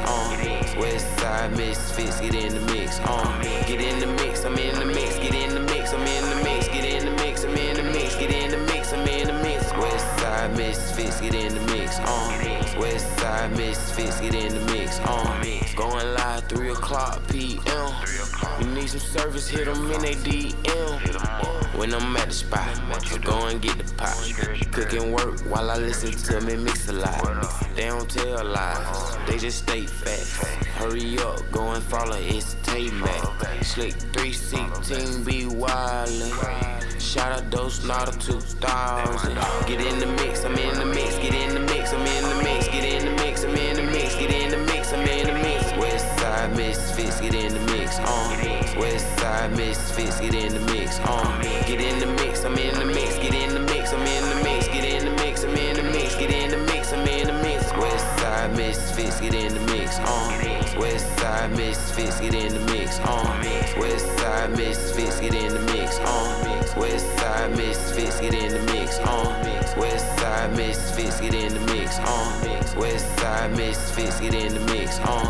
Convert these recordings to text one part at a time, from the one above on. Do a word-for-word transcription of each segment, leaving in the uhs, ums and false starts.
mix on. West side misfits, get in the mix on. Get in the mix, I'm in the mix. Get in the mix, I'm in the mix. Get in the mix, I'm in the mix. Get in the mix, I'm in the mix. West side misfits, get in the mix on. West side misfits, get in the mix on. Going live three o'clock p.m. You need some service, hit them in they D M. When I'm at the spot, you go and get the pot. Cook and work while I listen to me mix a lot. They don't tell lies, they just state facts. Hurry up, go and follow, it's Tay-Mac. Slick three sixteen, be wildin'. Shout out those not a two thousand. Get in the mix, I'm in the mix. Get in the mix, I'm in the mix. Get in the mix, I'm in the mix. Get in the mix, I'm in the mix. Westside misfits, get in the mix on. Westside misfits, get in the mix on. Get in the mix, I'm in the mix. Get in the mix, I'm in the mix. Get in the mix, I'm in the mix. Get in the mix, I'm in the mix. Westside misfits, get in the mix on. Westside misfits, get in the mix on. Westside misfits, get in the mix on. Westside misfits, get in the mix on. Westside misfits, get in the mix on. Westside misfits, get in the mix on.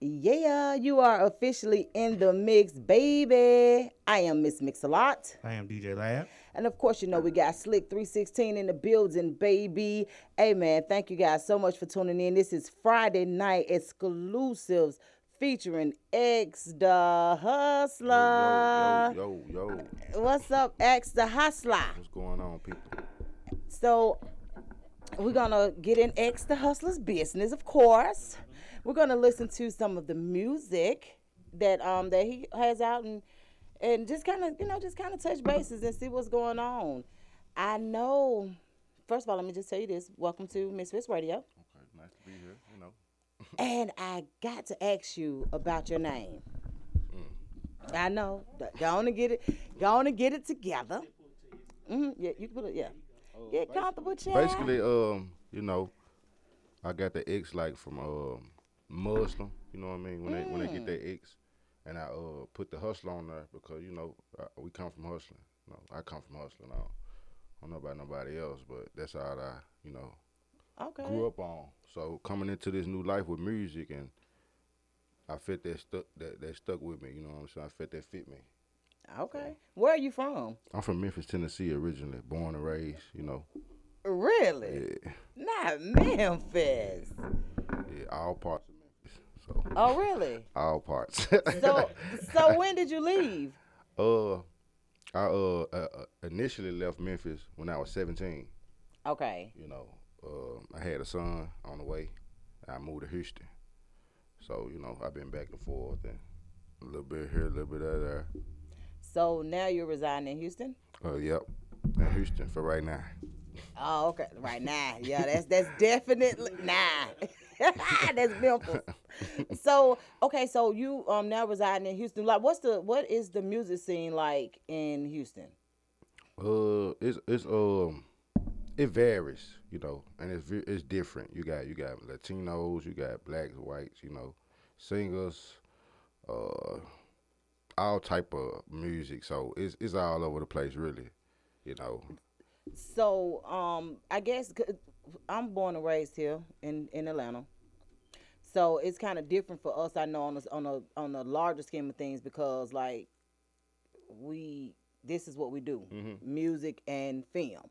Yeah, you are officially in the mix, baby. I am Miss Mix-a-Lot. I am D J Lab. And of course, you know, we got Slick three sixteen in the building, baby. Hey, man, thank you guys so much for tuning in. This is Friday Night Exclusives featuring X the Hustler. Yo, yo, yo, yo, yo. What's up, X the Hustler? What's going on, people? So we're going to get in X the Hustler's business, of course. We're going to listen to some of the music that um that he has out and and just kind of, you know, just kind of touch bases and see what's going on. I know, first of all, let me just tell you this. Welcome to Misfits Radio. Okay, nice to be here, you know. And I got to ask you about your name. Mm. I know. Gonna get it, gonna get it together. Mm-hmm. Yeah, you can put it, yeah. Uh, Get comfortable, child. Basically, um, you know, I got the X like from um Muslim, you know what I mean? When mm. they when they get their X, and I uh put the hustler on there because, you know, I, we come from hustling. You know, I come from hustling. I don't, I don't know about nobody else, but that's all I, you know, okay. grew up on. So coming into this new life with music, and I felt that stuck that, that stuck with me, you know what I'm saying? I felt that fit me. Okay. Where are you from? I'm from Memphis, Tennessee originally, born and raised, you know. Really? Yeah. Not Memphis. Yeah, all parts of Memphis. So. Oh, really? All parts. so so when did you leave? Uh, I uh, uh initially left Memphis when I was seventeen. Okay. You know, uh, I had a son on the way. I moved to Houston. So, you know, I've been back and forth and a little bit here, a little bit there. So now you're residing in Houston? Uh, yep, in Houston for right now. Oh, okay, right now. Yeah, that's that's definitely nah. that's Memphis. So okay, so you um now residing in Houston. Like, what's the what is the music scene like in Houston? Uh, it's it's um it varies, you know, and it's it's different. You got you got Latinos, you got blacks, whites, you know, singers, uh. all type of music, so it's it's all over the place, really, you know. So, um, I guess I'm born and raised here in, in Atlanta, so it's kind of different for us. I know on a, on a on a larger scheme of things because like we this is what we do, mm-hmm. music and film.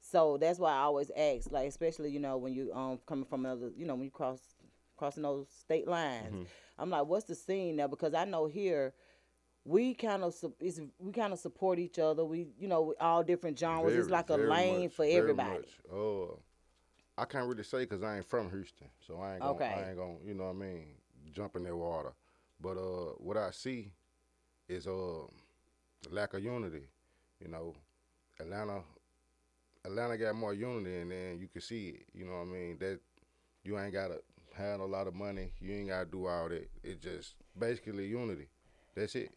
So that's why I always ask, like especially you know when you um coming from another, you know when you cross crossing those state lines, mm-hmm. I'm like, what's the scene now? Because I know here. We kind of it's, we kind of support each other. We you know all different genres. Very, it's like a lane much, for everybody. Oh, uh, I can't really say because I ain't from Houston, so I ain't gonna, okay. I ain't gonna you know what I mean jump in their water. But uh, what I see is uh the lack of unity. You know, Atlanta, Atlanta got more unity, and then you can see it. You know what I mean? That you ain't gotta have a lot of money. You ain't gotta do all that. It's just basically unity. That's it.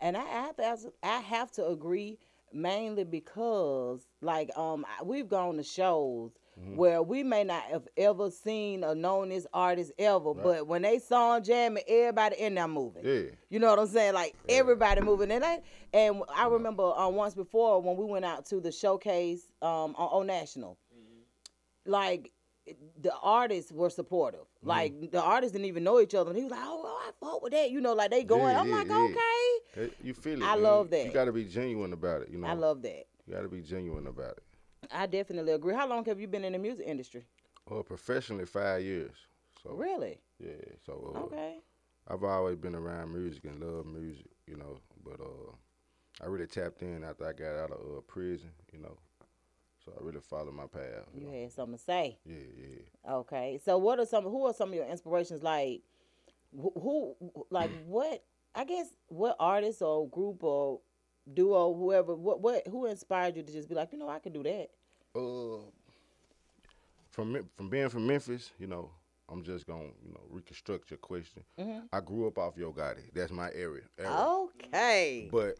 And I have to, I have to agree mainly because, like, um, we've gone to shows mm-hmm. where we may not have ever seen or known this artist ever, right. but when they saw jamming, everybody in there moving. Yeah. You know what I'm saying? Like, yeah. everybody moving. And I, and I remember uh, once before when we went out to the showcase um, on, on National, mm-hmm. like, the artists were supportive. Mm-hmm. Like, the artists didn't even know each other. And he was like, oh, oh, I fought with that. You know, like, they going. Yeah, I'm yeah, like, yeah. okay. You feel it. I man. love that. You got to be genuine about it, you know. I love that. You got to be genuine about it. I definitely agree. How long have you been in the music industry? Well, professionally, five years. So Really? Yeah. So uh, okay. I've always been around music and love music, you know. But uh, I really tapped in after I got out of uh, prison, you know. So I really followed my path. You, you know? Had something to say. Yeah, yeah. Okay. So what are some? Who are some of your inspirations? Like, who? Like what? I guess what artist or group or duo, whoever, what, what, who inspired you to just be like, you know, I can do that? Uh, from from being from Memphis, you know, I'm just gonna, you know, reconstruct your question. Mm-hmm. I grew up off Yo Gotti. That's my area. area. Okay. But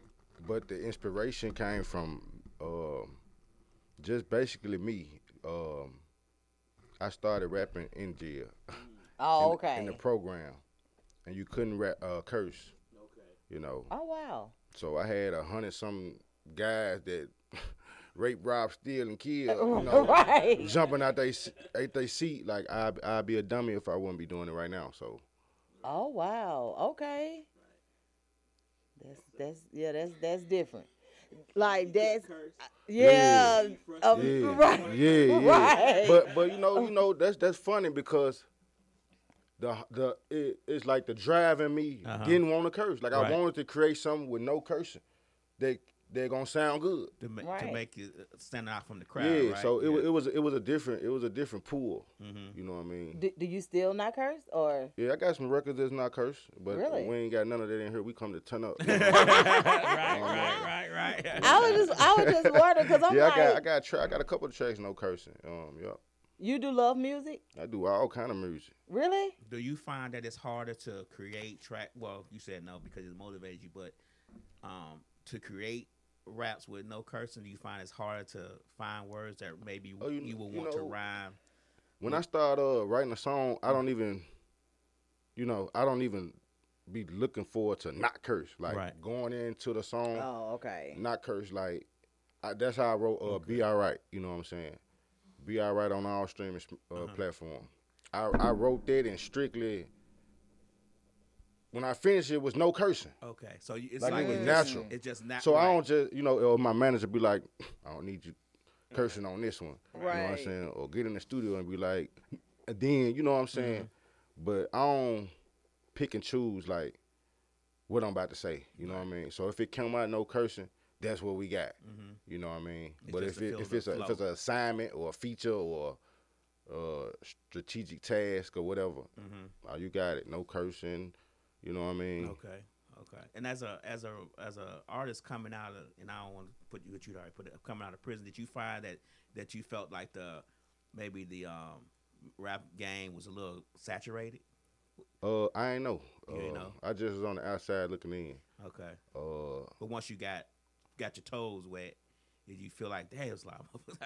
but the inspiration came from um, just basically me. Um, I started rapping in jail. Oh, in, okay. In the program, and you couldn't rap, uh, curse. Okay. You know. Oh wow. So I had a hundred some guys that rape, rob, steal, and kill. You know, right. Jumping out they out they seat like I I'd be a dummy if I wouldn't be doing it right now. So. Oh wow. Okay. That's that's yeah that's that's different. Like that's yeah yeah, um, yeah. Right. yeah yeah right. But but you know you know that's that's funny because. The the it, it's like the drive in me uh-huh. didn't want to curse. Like right. I wanted to create something with no cursing. They they're gonna sound good to, ma- right. to make you stand out from the crowd. Yeah. Right? So it yeah. it was it was a different it was a different pool. Mm-hmm. You know what I mean? Do, do you still not curse or? Yeah, I got some records that's not cursed, but really? we ain't got none of that in here. We come to turn up. right, right, right, right, right. I was just I was just wondering because I'm yeah, like I got I got tra- I got a couple of tracks no cursing. Um, yeah. You do love music? I do all kind of music. Really? Do you find that it's harder to create track? Well, you said no because it motivates you, but um, to create raps with no cursing, do you find it's harder to find words that maybe oh, you, you would you want know, to rhyme? When with? I start uh, writing a song, I don't even, you know, I don't even be looking forward to not curse. Like right. going into the song, oh, okay, not curse. Like I, that's how I wrote uh, okay. Be All Right. You know what I'm saying? Be All Right on all streaming uh, uh-huh. platform. I, I wrote that and strictly, when I finished it was no cursing. Okay, so it's like, like it was natural. It's just natural. So right. I don't just, you know, my manager be like, I don't need you cursing on this one. Right. You know what I'm saying? Or get in the studio and be like, then, you know what I'm saying? Mm-hmm. But I don't pick and choose like what I'm about to say. You know right. what I mean? So if it came out no cursing, that's what we got. Mm-hmm. You know what I mean? It's but if, it, if, it's a, if it's an assignment or a feature or a strategic task or whatever, mm-hmm. oh, you got it. No cursing. You know what I mean? Okay, okay. And as a as a as a artist coming out of, and I don't want to put you, you already put it, coming out of prison, did you find that that you felt like the maybe the um, rap game was a little saturated? Uh, I ain't know. You uh, ain't know. I just was on the outside looking in. Okay. Uh, but once you got. Got your toes wet? Did you feel like, damn, it's like,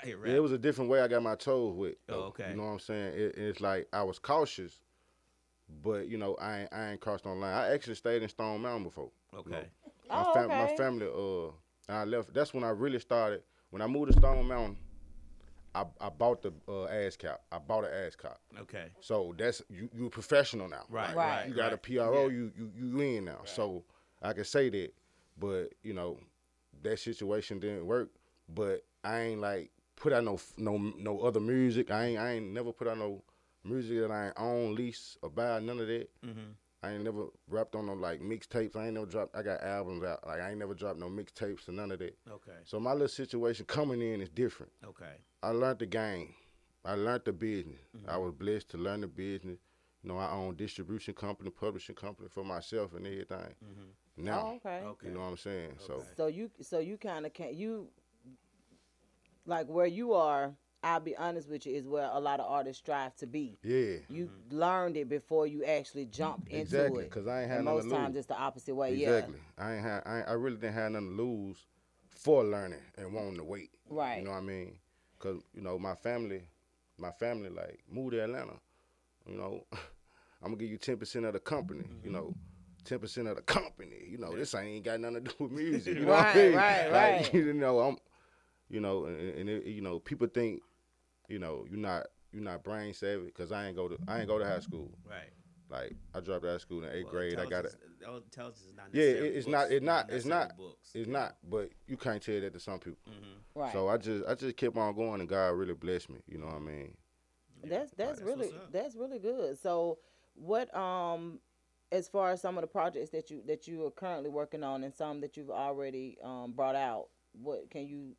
yeah, it was a different way I got my toes wet. Though. Oh, okay. You know what I'm saying? It, it's like I was cautious, but you know, I ain't, I ain't crossed on line. I actually stayed in Stone Mountain before. Okay. You know? Oh, my fam- okay. My family, uh, I left. That's when I really started. When I moved to Stone Mountain, I, I bought the uh, ass cap. I bought an ass cap. Okay. So that's you. You're professional now. Right. Right. right you got right. a P R O. Yeah. You you you in now. Right. So I can say that, but you know. That situation didn't work, but I ain't like put out no no no other music. I ain't I ain't never put out no music that I ain't own, lease, or buy, none of that. Mm-hmm. I ain't never rapped on no like mixtapes. I ain't never dropped. I got albums out. Like I ain't never dropped no mixtapes or none of that. Okay. So my little situation coming in is different. Okay. I learned the game. I learned the business. Mm-hmm. I was blessed to learn the business. You know, I own distribution company, publishing company for myself and everything. Mm-hmm. Now, oh, okay. okay. You know what I'm saying? Okay. So, so you, so you kind of can't, you, like where you are, I'll be honest with you, is where a lot of artists strive to be. Yeah. You mm-hmm. learned it before you actually jumped exactly, into it. Exactly, because I ain't had and nothing to lose. Most times it's the opposite way, exactly. yeah. Exactly. I ain't had, I, ain't, I really didn't have nothing to lose for learning and wanting to wait. Right. You know what I mean? Because, you know, my family, my family, like, moved to Atlanta. You know, I'm going to give you ten percent of the company, mm-hmm. you know. ten percent of the company, you know, this ain't got nothing to do with music. You know right, what I mean? Right, right, like, you know, I'm, you know, and, and it, you know, people think, you know, you're not you not brain savvy, because I ain't go to I ain't go to high school. Right. Like I dropped out of school in eighth well, grade. I got it. Intelligence is not. Yeah, it's books. not. It's not. It's not. Books. It's not. But you can't tell that to some people. Mm-hmm. Right. So I just I just kept on going, and God really blessed me. You know what I mean? That's that's, that's really that's really good. So what um as far as some of the projects that you that you are currently working on and some that you've already um brought out, what can you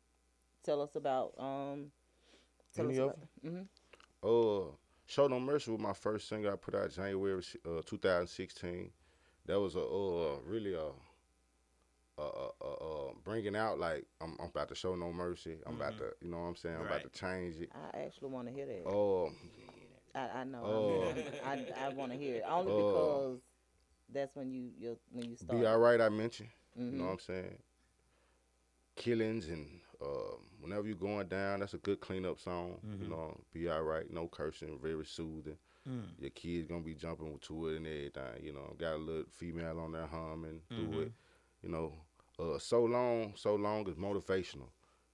tell us about? Um, tell Any us about. Mm-hmm. Uh, Show No Mercy was my first single I put out January uh, two thousand sixteen. That was a uh, really a, a, a, a, a bringing out like I'm, I'm about to show no mercy. I'm mm-hmm. about to, you know what I'm saying? I'm right. about to change it. I actually want to hear that. Oh, um, I, I know. Uh, I I want to hear it only uh, because that's when you you when you start. Be All Right, I mentioned. Mm-hmm. You know what I'm saying? Killings and. Uh, whenever you're going down, that's a good cleanup song. Mm-hmm. You know, Be All Right, no cursing, very soothing. Mm. Your kids gonna be jumping to it and everything. You know, got a little female on there humming mm-hmm. through it. You know, uh, so long, so long is motivational.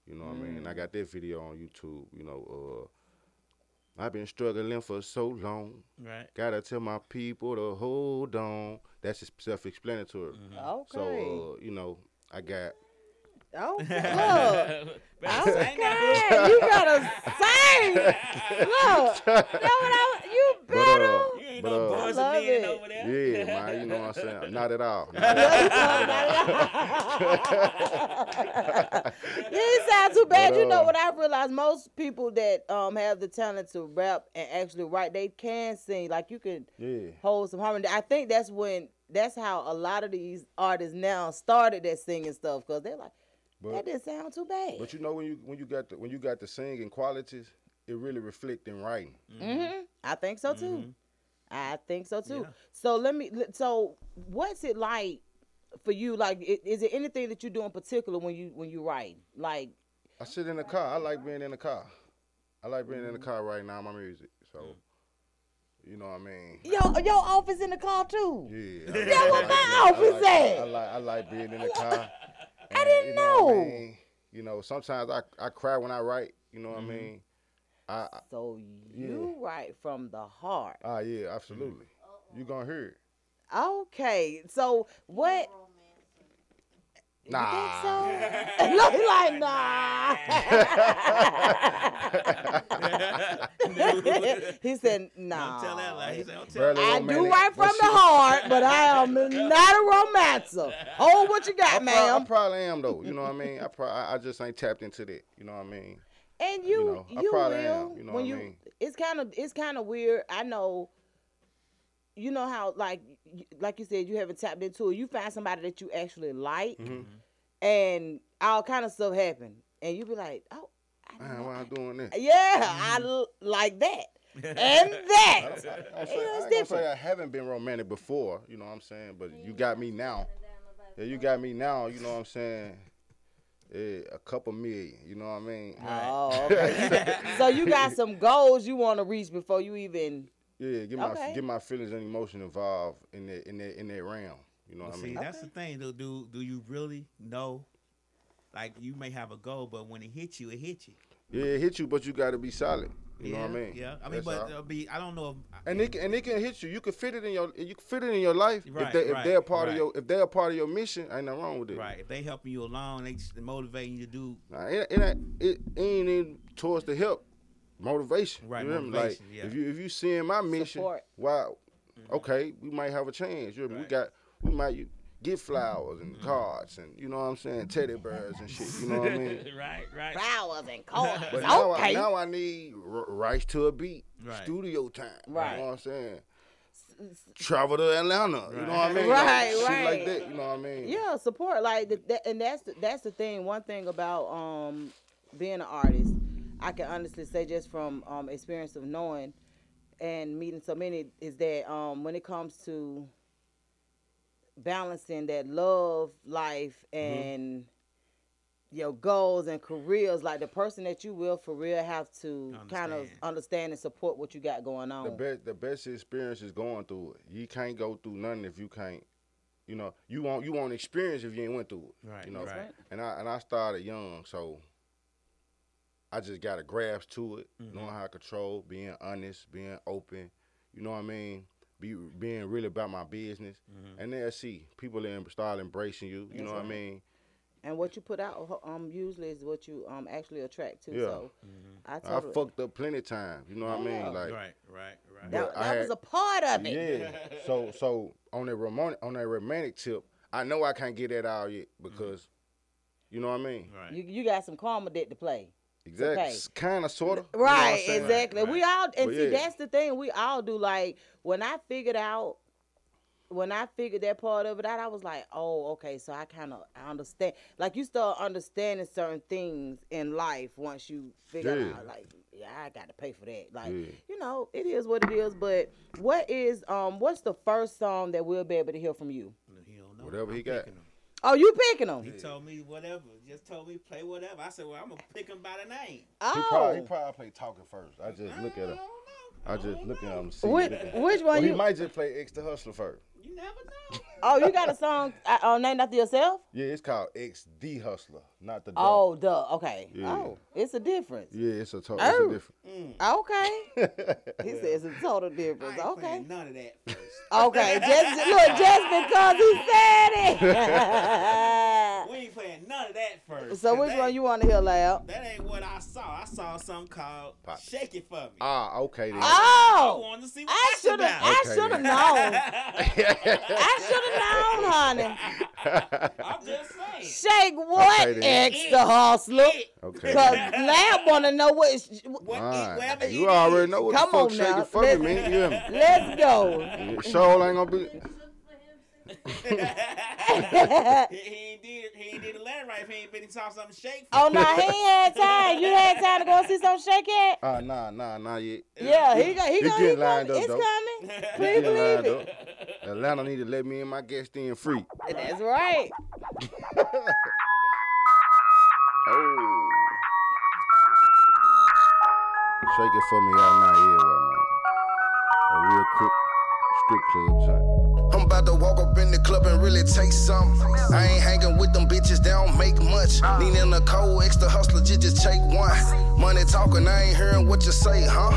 You know mm. what I mean? And I got that video on YouTube. You know, uh, I've been struggling for so long. Right. Gotta tell my people to hold on. That's self-explanatory. Mm-hmm. Okay. So uh, you know, I got. Oh, look. Okay. You gotta sing. Look. Know what I, you better. But, uh, you ain't but, no boys uh, and men over there. Yeah, man. You know what I'm saying? Not at all. Not at all. It sounds too bad. But, uh, you know what I realized? Most people that um have the talent to rap and actually write, they can sing. Like, you can yeah. hold some harmony. I think that's when, that's how a lot of these artists now started that singing stuff, because they're like, But, that didn't sound too bad. But you know, when you when you got the, when you got the singing qualities, it really reflects in writing. Mm-hmm. Mm-hmm. I think so too. Mm-hmm. I think so too. Yeah. So let me. So what's it like for you? Like, is there anything that you do in particular when you when you write? Like, I sit in the car. I like being in the car. I like being mm-hmm. in the car right now. My music. So. Mm-hmm. You know what I mean? Yo, your office in the car too. Yeah. That's yeah, what like my like, office I like, at. I like I like being in the car. And, I didn't you know. know. What I mean? You know, sometimes I, I cry when I write. You know what mm-hmm. I mean? I, I so you yeah. write from the heart. Ah, yeah, absolutely. Mm-hmm. You gonna hear it. Okay, so what? Nah. You think so? Look like nah. He said nah. Don't tell that lie. He said, don't tell I romantic, do write from the heart, but I am not a romancer. Oh, what you got, I ma'am? Pro- I probably am though. You know what I mean? I pro- I just ain't tapped into that. You know what I mean? And you, you, know, you probably will. Am, you know when what I mean? It's kind of it's kind of weird. I know. You know how, like, like you said, you haven't tapped into it. You find somebody that you actually like, mm-hmm. and all kind of stuff happen, and you be like, "Oh, I man, why I'm doing this?" Yeah, mm-hmm. I l- like that and that. I, I, I, say, you know, it's I, different. Say I haven't been romantic before, you know what I'm saying? But you got me now. Yeah, you got me now. You know what I'm saying? Yeah, a couple million, you know what I mean? Oh, okay. So you got some goals you want to reach before you even. Yeah, get my okay. get my feelings and emotion involved in that in that in that realm. You know well, what see, I mean? See, that's okay. the thing. Do, do do you really know? Like, you may have a goal, but when it hits you, it hits you. Yeah, it hits you, but you got to be solid. You yeah, know what I mean? Yeah, I mean, that's but it'll be I don't know. If, and it can, and it can hit you. You can fit it in your you can fit it in your life. Right, if, they, if right, they're part right. of your if they're a part of your mission, ain't nothing wrong with it. Right. If they helping you along, they just motivating you to do. Nah, it, it, it ain't in towards the help. Motivation, right? You know motivation, like yeah. if you if you seeing my mission, why? Mm-hmm. Okay, we might have a chance. You know, right. We got we might get flowers and mm-hmm. cards and you know what I'm saying, teddy bears and shit. You know what I mean? Right, right. Flowers and cards. But now, okay. I, now I need r- rights to a beat, right. Studio time. Right. You know what I'm saying? Travel to Atlanta. Right. You know what I mean? Right, like, right. Shit like that. You know what I mean? Yeah, support like that, and that's the, that's the thing. One thing about um being an artist. I can honestly say just from um, experience of knowing and meeting so many is that um, when it comes to balancing that love, life, and mm-hmm. your goals and careers, like the person that you will for real have to understand. Kind of understand and support what you got going on. The best, the best experience is going through it. You can't go through nothing if you can't. You know, you won't you won't experience if you ain't went through it. Right. You know, right. and I and I started young, so. I just got a grasp to it, mm-hmm. knowing how to control, being honest, being open, you know what I mean? Be, being really about my business. Mm-hmm. And then I see people start embracing you, you That's know right. what I mean? And what you put out um usually is what you um actually attract to. Yeah. So mm-hmm. I, totally I fucked up plenty of times. You know yeah. what I mean? Like right, right, right. That, that had, was a part of it. Yeah. so so on that romantic on that romantic tip, I know I can't get that out yet because mm-hmm. you know what I mean. Right. You you got some karma debt to play. Exactly. Okay. Kind of, sort of. Right. You know exactly. Right. We all and but see yeah. that's the thing we all do. Like when I figured out. When I figured that part of it out, I was like, oh, okay, so I kind of understand. Like, you start understanding certain things in life once you figure yeah. out, like, yeah, I got to pay for that. Like, yeah. you know, it is what it is. But what is, um, what's the first song that we'll be able to hear from you? He don't know. Whatever I'm he got. Him. Oh, you picking him? He yeah. told me whatever. Just told me play whatever. I said, well, I'm going to pick him by the name. Oh. He probably, he probably played Talking first. I just I look at him. I just I look know. At him. See which, which one well, you? Well, he might just play X the Hustler first. You never know. Oh, you got a song uh, named after yourself? Yeah, it's called X the Hustler, not the. Dog. Oh, duh. Okay. Yeah. Oh, it's a difference. Yeah, it's a total oh. difference. Mm. Okay. He yeah. says it's a total difference. I ain't okay. None of that. First. Okay, just look, just because he said it. We ain't playing none of that first. So which that, one you want to hear loud? That ain't what I saw. I saw something called Pop. Shake It For Me. Ah, okay then. Oh, I wanted to see what I should have. I okay, should have known. I should have known, honey. I'm just saying. Shake what? Okay, X the Hustler. Okay. Cause Lab want to know what. Is, what right. it, you already know what. Come the fuck on now. Shake it for let's, me, man. Yeah. Let's go. Show ain't gonna be. he, he ain't did. He ain't did the land right. If he ain't been saw something shake. Oh no, nah, he ain't had time. You had time to go see some shake yet? Uh, nah, nah, nah yet. Yeah, he got. He got. He got. It's though. Coming. Please believe it. Up. Atlanta need to let me and my guest in free. That's right. Oh. Shake it for me out now, yeah, right now. A real quick strip club shot. I'm about to walk up in the club and really take something. I ain't hanging with them bitches, they don't make much. Leaning a cold extra hustler, just take one. Money talking, I ain't hearing what you say, huh?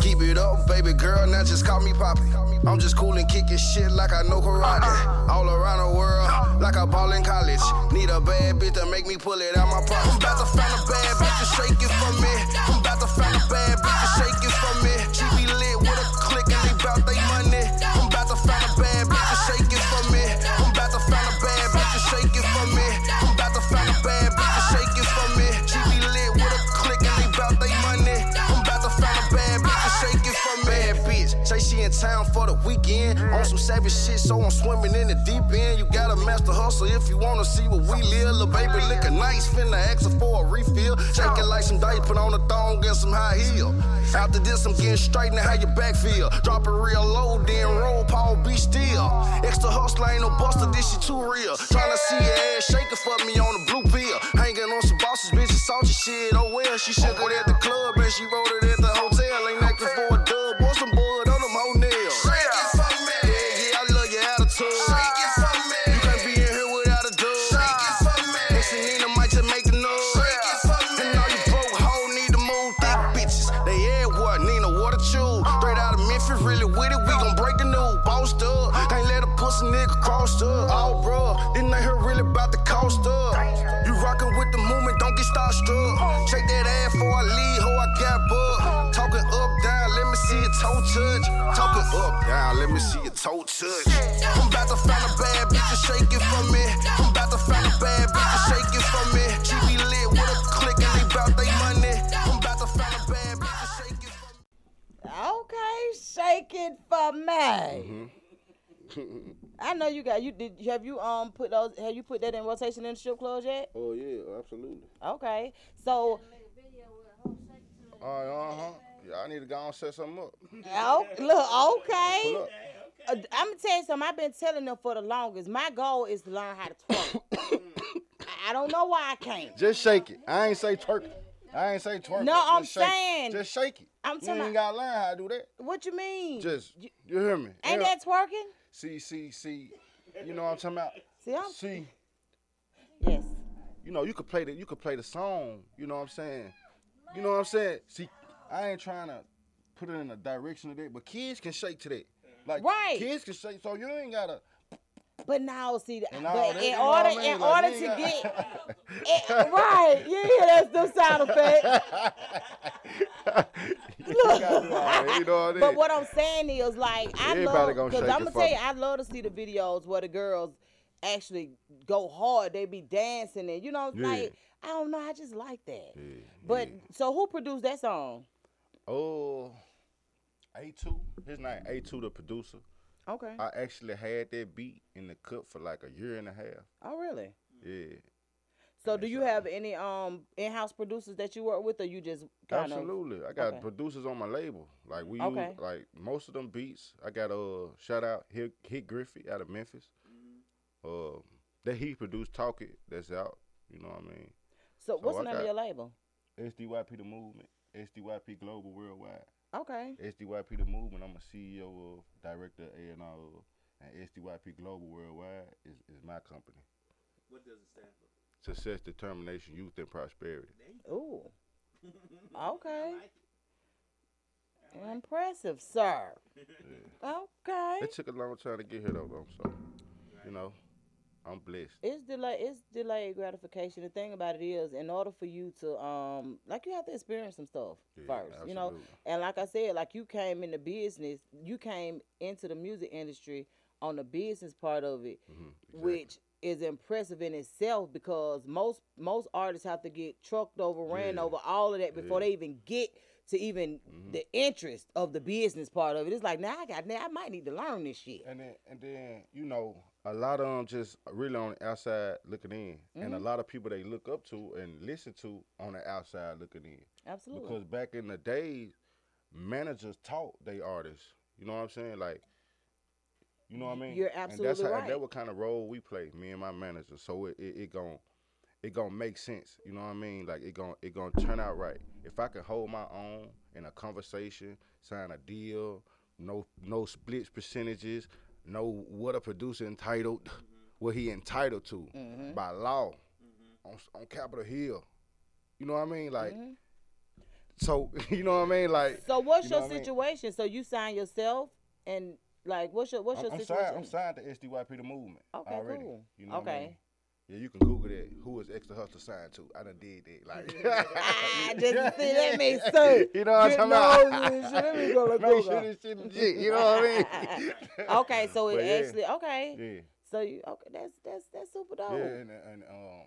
Keep it up, baby girl, now just call me Poppy. I'm just cool and kicking shit like I know karate. All around the world, like I ball in college. Need a bad bitch to make me pull it out my pocket. I'm about to find a bad bitch to shake it for me. I'm about to find a bad bitch to shake it for me. She be lit with a click and they bout they money. I'm about to find a bad bitch to shake it for me. I'm about to find a bad bitch to shake it for me. I'm about to find a bad bitch to shake it for me. She be lit with a click and they bout they money. I'm about to find a bad bitch to shake it for me. Say she in town for the weekend. On some savage shit, so I'm swimming in the deep end. You gotta master hustle if you wanna see what we live. Lil' baby lookin' nice, finna ask her for a refill. Shake it like some dice, put on a thong and some high heel. After this, I'm getting straight now how your back feel. Drop it real low, then roll, Paul, be still. Extra hustler, ain't no buster, this shit too real. Tryna see your ass shaking for me on the blue pill. Hanging on some bosses, bitch, it's salty shit, oh well. She shook it at the club and she rolled it at the hotel. Ain't acting for a dub, boy, some boy. Oh, bruh, didn't I hear really about the cost up? You rockin' with the movement, don't get starstruck. Check that ass before I leave, ho, I got buck. Talkin' up, down, let me see your toe touch. Talkin' up, down, let me see your toe touch. I'm about to find a bad bitch to shake it for me. I'm about to find a bad bitch to shake it for me. She be lit with a click and they bout they money. I'm about to find a bad bitch to shake it for me. Okay, shake it for me. Mm-hmm. I know you got you did have you um put those have you put that in rotation in the strip clubs yet? Oh yeah, absolutely. Okay, so. Uh huh. Yeah, I need to go on and set something up. Oh look, okay. Up. Uh, I'm gonna tell you something. I've been telling them for the longest. My goal is to learn how to twerk. I don't know why I can't. Just shake it. I ain't say twerk. I ain't say twerk. No, I'm just saying. Shake just shake it. I'm telling you. You ain't gotta learn how to do that. What you mean? Just you, you hear me? Ain't yeah. that twerking? See, see, see, you know what I'm talking about? See, I'm... See. Yes. You know, you could play the, you could play the song, you know what I'm saying? You know what I'm saying? See, I ain't trying to put it in a direction of that, but kids can shake to that. Like, right. Kids can shake, so you ain't got to. But now, see, but in order, I mean, in like, order to gotta... get, it, right? You hear that? The sound effect. Look, you know what I mean? But what I'm saying is, like, I Everybody love because I'm gonna tell you, I love to see the videos where the girls actually go hard. They be dancing and you know, yeah. like I don't know, I just like that. Yeah. But yeah. So who produced that song? Oh, A two. His name A two, the producer. Okay. I actually had that beat in the cup for like a year and a half. Oh, really? Yeah. So, do you have any um in-house producers that you work with, or you just kind of? Absolutely, I got okay. producers on my label. Like we, okay. use, like most of them beats. I got a uh, shout out Hit, Hit Griffey out of Memphis. Mm-hmm. Um, that he produced Talk It. That's out. You know what I mean? So, so what's the name of your label? S D Y P The Movement. S D Y P Global Worldwide. Okay. S D Y P The Movement. I'm a C E O of, director of A and R of, and S D Y P Global Worldwide is, is my company. What does it stand for? Success, Determination, Youth, and Prosperity. Ooh. Okay. Like like impressive, it. Sir. Yeah. Okay. It took a long time to get here, though, though so, right. you know, I'm blessed. It's delay. It's delayed gratification. The thing about it is, in order for you to, um, like you have to experience some stuff yeah, first, absolutely. You know. And like I said, like you came into business, you came into the music industry on the business part of it, mm-hmm, exactly. which is impressive in itself because most most artists have to get trucked over, ran yeah. over, all of that before yeah. they even get to even mm-hmm. the interest of the business part of it. It's like now I got now I might need to learn this shit. And then and then you know. A lot of them just really on the outside looking in. Mm-hmm. And a lot of people they look up to and listen to on the outside looking in. Absolutely. Because back in the days, managers taught they artists. You know what I'm saying? Like, you know what I mean? You're absolutely and that's how, right. And that's what kind of role we play, me and my manager. So it it, it gon' it gon' make sense. You know what I mean? Like, it gon' it gon' turn out right. If I can hold my own in a conversation, sign a deal, no no splits percentages, know what a producer entitled, mm-hmm. what he entitled to mm-hmm. by law mm-hmm. on on Capitol Hill. You know what I mean? Like, mm-hmm. so you know what I mean? Like, so what's you your situation? I mean? So you sign yourself and like, what's your what's I'm, your I'm situation? Signed, I'm signed to S D Y P The Movement. Okay, already. Cool. You know okay. What I mean? Yeah, you can Google that. Who is X the Hustler signed to? I done did that. Like, I just see that makes sense. You know what I'm talking about? Make sure this shit legit. You know what I mean? Okay, so it yeah. actually okay. Yeah. So you okay? That's that's that's super dope. Yeah, and, and um,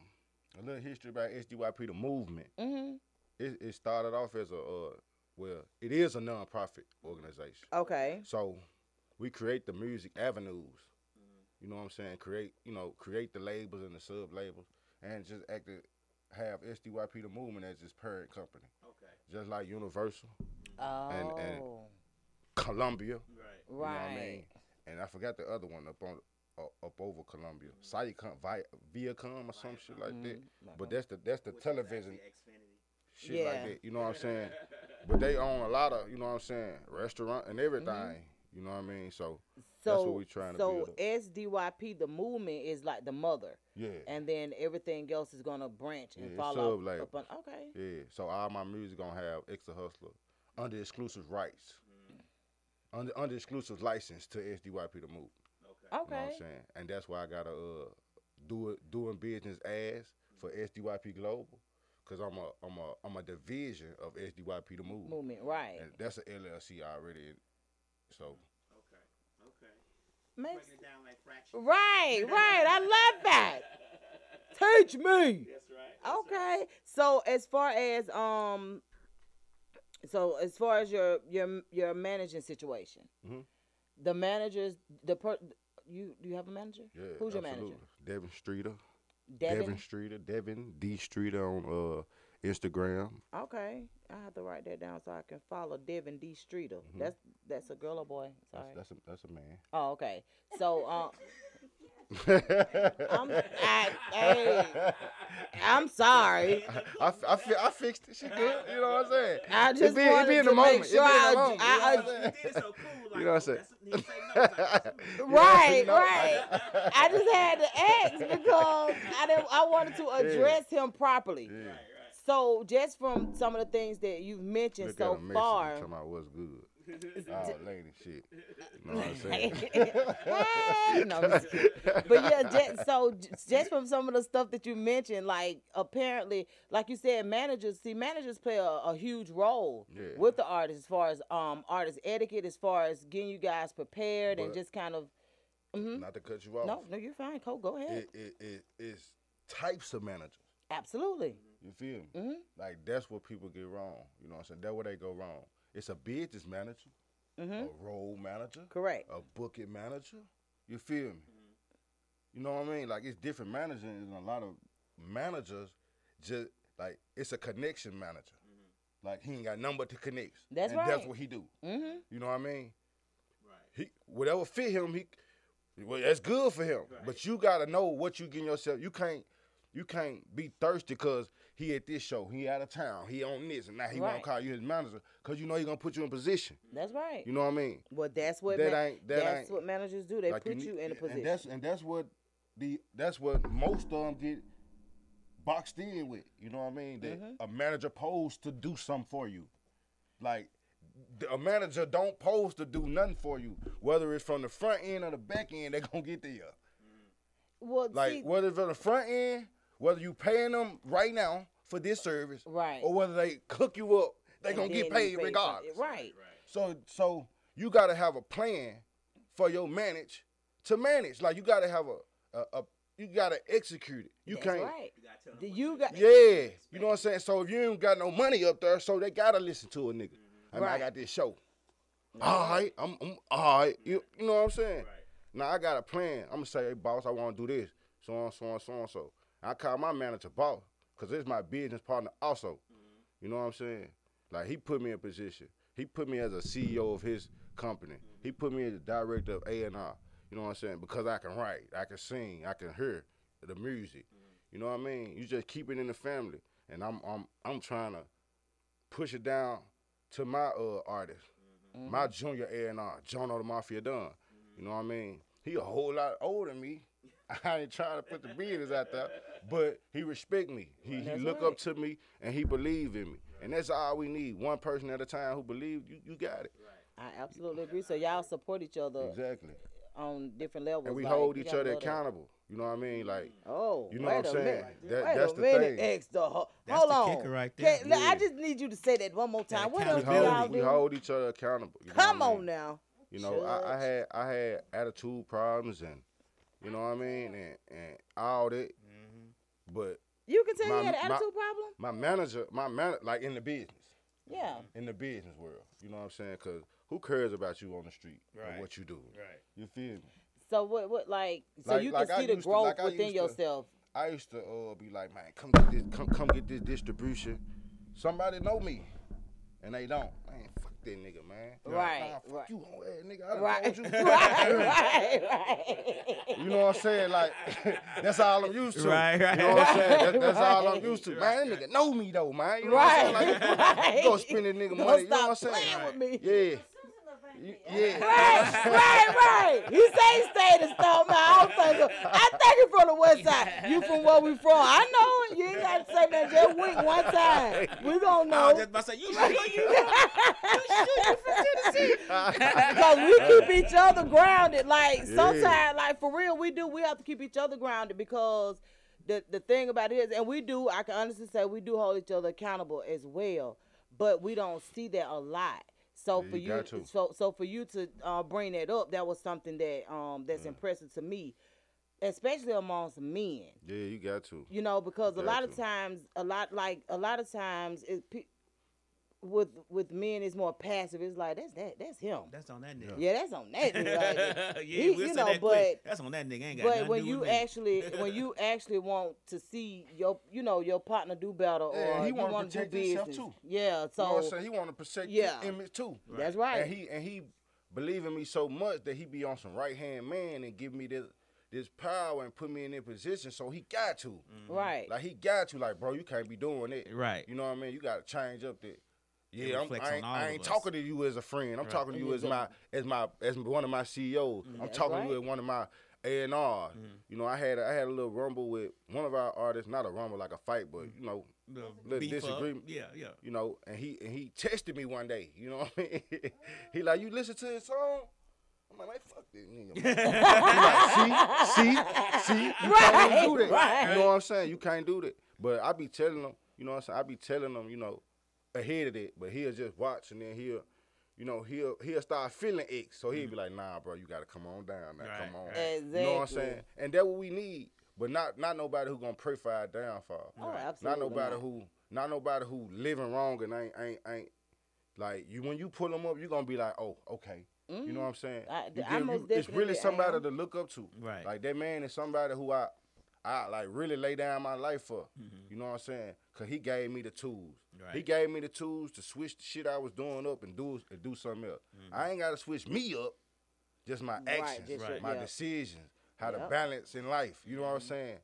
a little history about S D Y P The Movement. Mm-hmm. It it started off as a uh, well, it is a nonprofit organization. Okay. So we create the music avenues. You know what I'm saying? Create, you know, create the labels and the sub labels, and just act to have S D Y P The Movement as its parent company. Okay. Just like Universal. Oh. And, and Columbia. Right. You know right. what I mean? And I forgot the other one up on uh, up over Columbia. Mm-hmm. Viacom, Viacom or some Viacom. Shit like mm-hmm. that. Viacom. But that's the that's the Which television shit yeah. like that. You know what I'm saying? But they own a lot of, you know what I'm saying, restaurant and everything. Mm-hmm. You know what I mean? So, so that's what we're trying to so build. So S D Y P, the movement, is like the mother. Yeah. And then everything else is going to branch and yeah, follow up, up on, okay. Yeah. So all my music going to have X the Hustler under exclusive rights, mm. under under exclusive license to S D Y P The Movement. Okay. Okay. You know what I'm saying? And that's why I got to uh, do it, doing business as for S D Y P Global. Cause I'm a I'm a I'm a division of S D Y P The Movement. Movement, right. And that's an L L C already. So okay, okay. Breaking it down like fractions. Right, right. I love that. Teach me. That's right. That's okay. Right. So as far as um, so as far as your your your managing situation, mm-hmm. the managers, the per, you do you have a manager? Yeah, who's absolutely. Your manager? Devin Streeter. Devin? Devin Streeter. Devin D Streeter on uh. Instagram. Okay. I have to write that down so I can follow Devin D. Streeter. Mm-hmm. That's that's a girl or boy? Sorry. That's, that's, a, that's a man. Oh, okay. So, um, I'm, I, I, I'm sorry. I, I, I, I fixed it. She good. You know what I'm saying? I just it be, wanted it be in the to moment. Make sure I... You know what I'm saying? Right, right. I just had to ask because I, didn't, I wanted to address yeah. him properly. Yeah. Right, right. So just from some of the things that you've mentioned Look so far, talking about what's good. Oh, lady shit. You know what I'm saying? No, I'm just kidding. But yeah, just, so just from some of the stuff that you mentioned, like apparently, like you said, managers, see, managers play a, a huge role yeah. with the artists as far as um artist etiquette, as far as getting you guys prepared but and just kind of. Mm-hmm. Not to cut you off. No, no, you're fine, Cole. Go ahead. It, it, it, it's types of managers. Absolutely. You feel me? Mm-hmm. Like that's where people get wrong. You know what I'm saying? That's where they go wrong. It's a business manager, mm-hmm. a role manager, correct, a booking manager. You feel me? Mm-hmm. You know what I mean? Like it's different managing, and a lot of managers just like it's a connection manager. Mm-hmm. Like he ain't got nothing but the connects. That's and right. That's what he do. Mm-hmm. You know what I mean? Right. He whatever fit him, he well that's good for him. Right. But you gotta know what you getting yourself. You can't. You can't be thirsty because he at this show, he out of town, he on this, and now he right. won't call you his manager because you know he gonna put you in position. That's right. You know what I mean? Well, that's what that man- ain't, that that's ain't. what managers do. They like put you, you in a position. And that's and that's what the that's what most of them get boxed in with. You know what I mean? That mm-hmm. a manager posed to do something for you, like. A manager don't pose to do nothing for you, whether it's from the front end or the back end. They gonna get there. Well, like see, whether it's from the front end. Whether you paying them right now for this service, right, or whether they cook you up, they and gonna get paid, paid regardless. Right. right. So, so you gotta have a plan for your manage to manage. Like you gotta have a, a, a you gotta execute it. You That's can't. Right. You got. Yeah. You know what I'm saying. So if you ain't got no money up there, so they gotta listen to a nigga. Mm-hmm. I mean, right. I got this show. Mm-hmm. All right. I'm, I'm all right. You, you know what I'm saying. Right. Now I got a plan. I'm gonna say, hey boss, I wanna do this. So on, so on, so on, so. I call my manager boss because it's my business partner also. Mm-hmm. You know what I'm saying? Like, he put me in position. He put me as a C E O of his company. Mm-hmm. He put me as the director of A and R. You know what I'm saying? Because I can write, I can sing, I can hear the music. Mm-hmm. You know what I mean? You just keep it in the family. And I'm I'm I'm trying to push it down to my uh, artist, mm-hmm. my junior A and R, Jono the Mafia Dunn. Mm-hmm. You know what I mean? He a whole lot older than me. I ain't trying to put the business out there, but he respect me. He, he look right. up to me, and he believe in me. And that's all we need, one person at a time who believe you, you got it. I absolutely agree. So y'all support each other exactly on different levels. And we like, hold each other accountable. You know what I mean? Like, oh, you know what I'm saying? That, wait that's a the minute, thing. X the ho- that's hold the on. Kicker right there. Yeah. I just need you to say that one more time. What else do y'all do? We hold each other accountable. You know Come on I mean? now. You know, I, I had I had attitude problems and. You know what I mean? And, and all that. Mm-hmm. But you can tell my, you had an attitude my, problem? My manager, my man, like in the business. Yeah. In the business world. You know what I'm saying? Because who cares about you on the street right. and what you do? Right. You feel me? So what, what like, so like, you can like see the growth to, like within I yourself. To, I used to uh, be like, man, come get this, come, come get this distribution. Somebody know me. And they don't. Man, fuck that nigga, man. You know, right. Nah, fuck right. you, old ass nigga. I done right. told you. right, right, right. You know what I'm saying? Like, that's all I'm used to. Right, right. You know what I'm saying? That, that's right. all I'm used to. Right. Man, that nigga know me, though, man. You know right. what I'm saying? Like, right. You gonna spend that nigga don't money. You know what I'm saying? Stop playing with me. Yeah. You, yeah. Right, right, right. He say he stayed in Stone Mountain. I think you from the west side. You from where we from. I know. You ain't got to say that just wink one time. We don't know. I was just about to say, you should you, you, you from Tennessee. Because we keep each other grounded. Like, yeah. sometimes, like, for real, we do. We have to keep each other grounded because the, the thing about it is, and we do, I can honestly say, we do hold each other accountable as well. But we don't see that a lot. So yeah, for you, you so so for you to uh, bring that up, that was something that um that's yeah. impressive to me, especially amongst men. Yeah, you got to. You know, because you a lot to. of times, a lot like a lot of times, it, with with men it's more passive. It's like that's that that's him. That's on that nigga. Yeah, that's on that nigga. Like, yeah, he, we'll you know, that but that's on that nigga. Ain't got but when to do you with actually when you actually want to see your you know your partner do better, or yeah, he want to protect do himself too. Yeah, so you know what I'm saying? He want to protect yeah. his image too. Right. That's right. And he and he believe in me so much that he be on some right hand man and give me this this power and put me in that position. So he got to mm-hmm. right. Like he got to like bro, you can't be doing it. Right. You know what I mean? You got to change up that. Yeah, I'm, I ain't, I ain't talking to you as a friend. I'm right. talking to you as my, as my, as one of my C E Os. Mm-hmm. I'm That's talking right. to you as one of my A and Rs. Mm-hmm. You know, I had, a, I had a little rumble with one of our artists. Not a rumble like a fight, but you know, the little disagreement. Yeah, yeah. You know, and he and he texted me one day. You know what I mean? He like, you listen to his song? I'm like, fuck this nigga. Like, see, see, see, you right, can't do that. Right. You know what I'm saying? You can't do that. But I be telling him, you know what I'm saying? I be telling him, you know, ahead of that. But he'll just watch and then he'll, you know, he'll he'll start feeling X. So he'll mm-hmm. be like, nah, bro, you got to come on down now. Right. Come on. Exactly. You know what I'm saying? And that's what we need. But not not nobody who gonna pray for our downfall. Oh, right. Absolutely. Not nobody not. who not nobody who living wrong and ain't ain't ain't like you. When you pull them up, you are gonna be like, oh, okay. Mm. You know what I'm saying? I, you I give, most you, it's really somebody to look up to. Right. Like that man is somebody who I I like really lay down my life for. Mm-hmm. You know what I'm saying? Cause he gave me the tools. Right. He gave me the tools to switch the shit I was doing up and do and do something else. Mm-hmm. I ain't gotta switch me up. Just my actions, right, just right. my yeah. decisions. How to yep. balance in life, you know what I'm saying?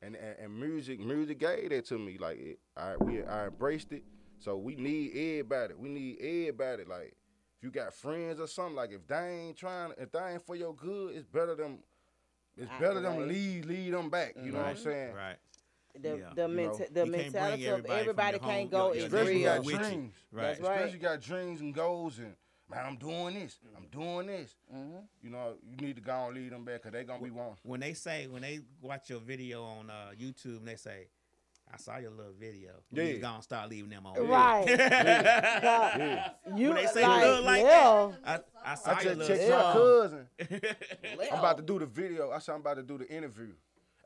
And and, and music, music gave that to me. Like it, I we I embraced it. So we need everybody. We need everybody. Like if you got friends or something, like if they ain't trying, if they ain't for your good, it's better them. It's I, better right. them lead lead them back. You right. know what I'm saying? Right. The yeah. the, menta- the mentality of everybody, everybody can't go is real. Especially you got dreams. Right. That's right. Especially you got dreams and goals and. Man, I'm doing this. I'm doing this. Mm-hmm. You know, you need to go and lead them back because they going to be wanting. When they say, when they watch your video on uh, YouTube and they say, I saw your little video. Yeah. You going to start leaving them on. Right. Yeah. Yeah. Yeah. When you they say like, little like yeah. that, I, I saw I your little song. My cousin. I'm about to do the video. I said I'm about to do the interview.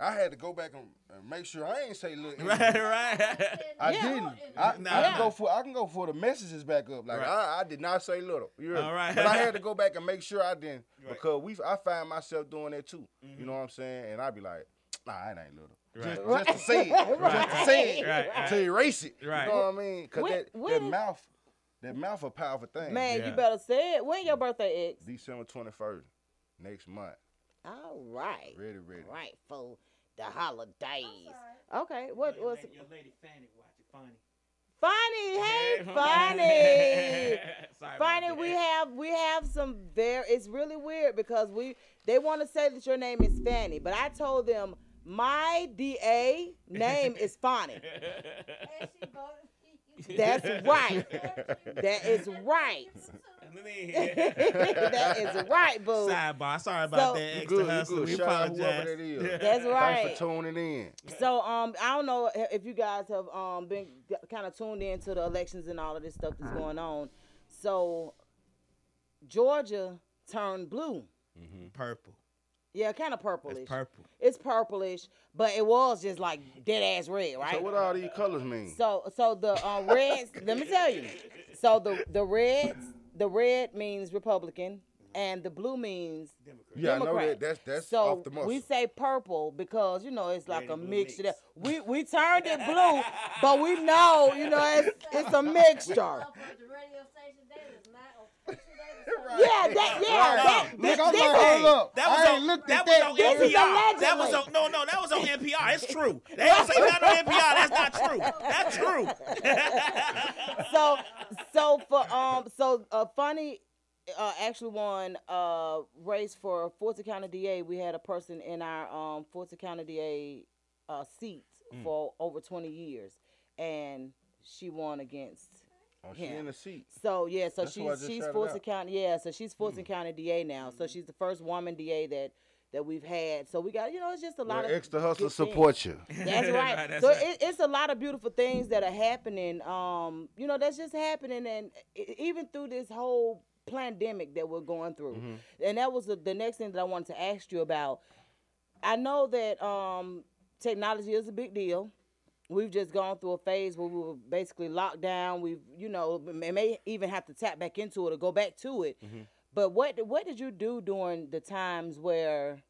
I had to go back and, and make sure I ain't say little. Right, right. I yeah. didn't. I, nah. I can go for I can go for the messages back up. Like right. I, I did not say little. You know? All right. But I had to go back and make sure I didn't right. because we I find myself doing that too. Mm-hmm. You know what I'm saying? And I be like, nah, it ain't little. Right. Just, just to say it, right. just to say it, right. to erase it. Right. You know what I mean? Because that, that mouth, that mouth a powerful thing. Man, yeah. you better say it. When your birthday is? December twenty-first, next month. All right. Ready, ready. All right, fool. The holidays. Okay, what your was lady, your lady Fanny watching? Fanny. Fanny, hey, Fanny. Sorry Fanny, we have we have some very. It's really weird because we they want to say that your name is Fanny, but I told them my D A name is Fanny. That's right. That is right. That is right, boo. Sidebar. Sorry about so, that. Extra good, hustle. We apologize. That is. That's right. Thanks for tuning in. So, um, I don't know if you guys have um been kind of tuned in to the elections and all of this stuff that's going on. So, Georgia turned blue, mm-hmm. purple. Yeah, kind of purplish. It's purple. It's purplish, but it was just like dead ass red, right? So what all these colors mean? So, so the uh, reds. Let me tell you. So the the reds. The red means Republican, and the blue means Democrat. Yeah, Democrat. I know that. That's, that's so off the muscle. We say purple because, you know, it's like red a mixture. Mix. We we turned it blue, but we know, you know, it's, it's a mixture. Right. Yeah, that, yeah. Right. That, this, Look, this, this, up. That was I on, looked that that. was on N P R. That was on, no, no, that was on N P R. It's true. They don't say that on N P R. That's not true. That's true. so, so for um, so uh, Funny uh, actually won a uh, race for Fulton County D A. We had a person in our um Fulton County D A uh, seat mm. for over twenty years, and she won against. Oh, she in the seat. So yeah, so she's she's Fulton County. Yeah, so she's Fulton mm. County D A now. So she's the first woman D A that that we've had. So we got you know it's just a lot well, of X the Hustler support you. That's right. right that's so right. It, it's a lot of beautiful things that are happening. Um, you know that's just happening, and even through this whole pandemic that we're going through, mm-hmm. and that was the, the next thing that I wanted to ask you about. I know that um, technology is a big deal. We've just gone through a phase where we were basically locked down. We've, you know, may even have to tap back into it or go back to it. Mm-hmm. But what what did you do during the times where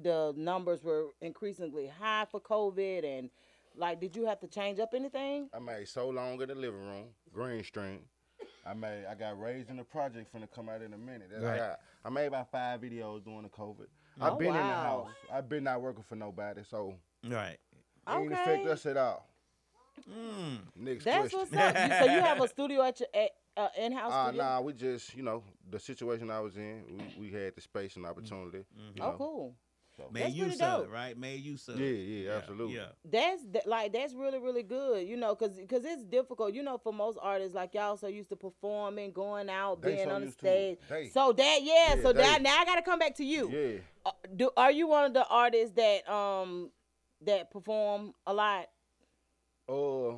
the numbers were increasingly high for COVID? And, like, did you have to change up anything? I made so long in the living room, green string. I made, I got raised in the project finna come out in a minute. Right. I, got, I made about five videos during the COVID. Oh, I've been wow. in the house. I've been not working for nobody, so. Right. It okay. ain't affect us at all. Mm. Next That's question. What's up. So you have a studio at your at, uh, in-house uh, studio? Nah, we just, you know, the situation I was in, we, we had the space and opportunity. Mm-hmm. You know? Oh, cool. So. Made that's use of it, right? Made use of it. Yeah, yeah, absolutely. Yeah. That's th- like that's really, really good, you know, because cause it's difficult, you know, for most artists, like y'all so used to performing, going out, they being so on the stage. So that, yeah, yeah so they. that now I got to come back to you. Yeah. Uh, do, are you one of the artists that um that perform a lot? Uh,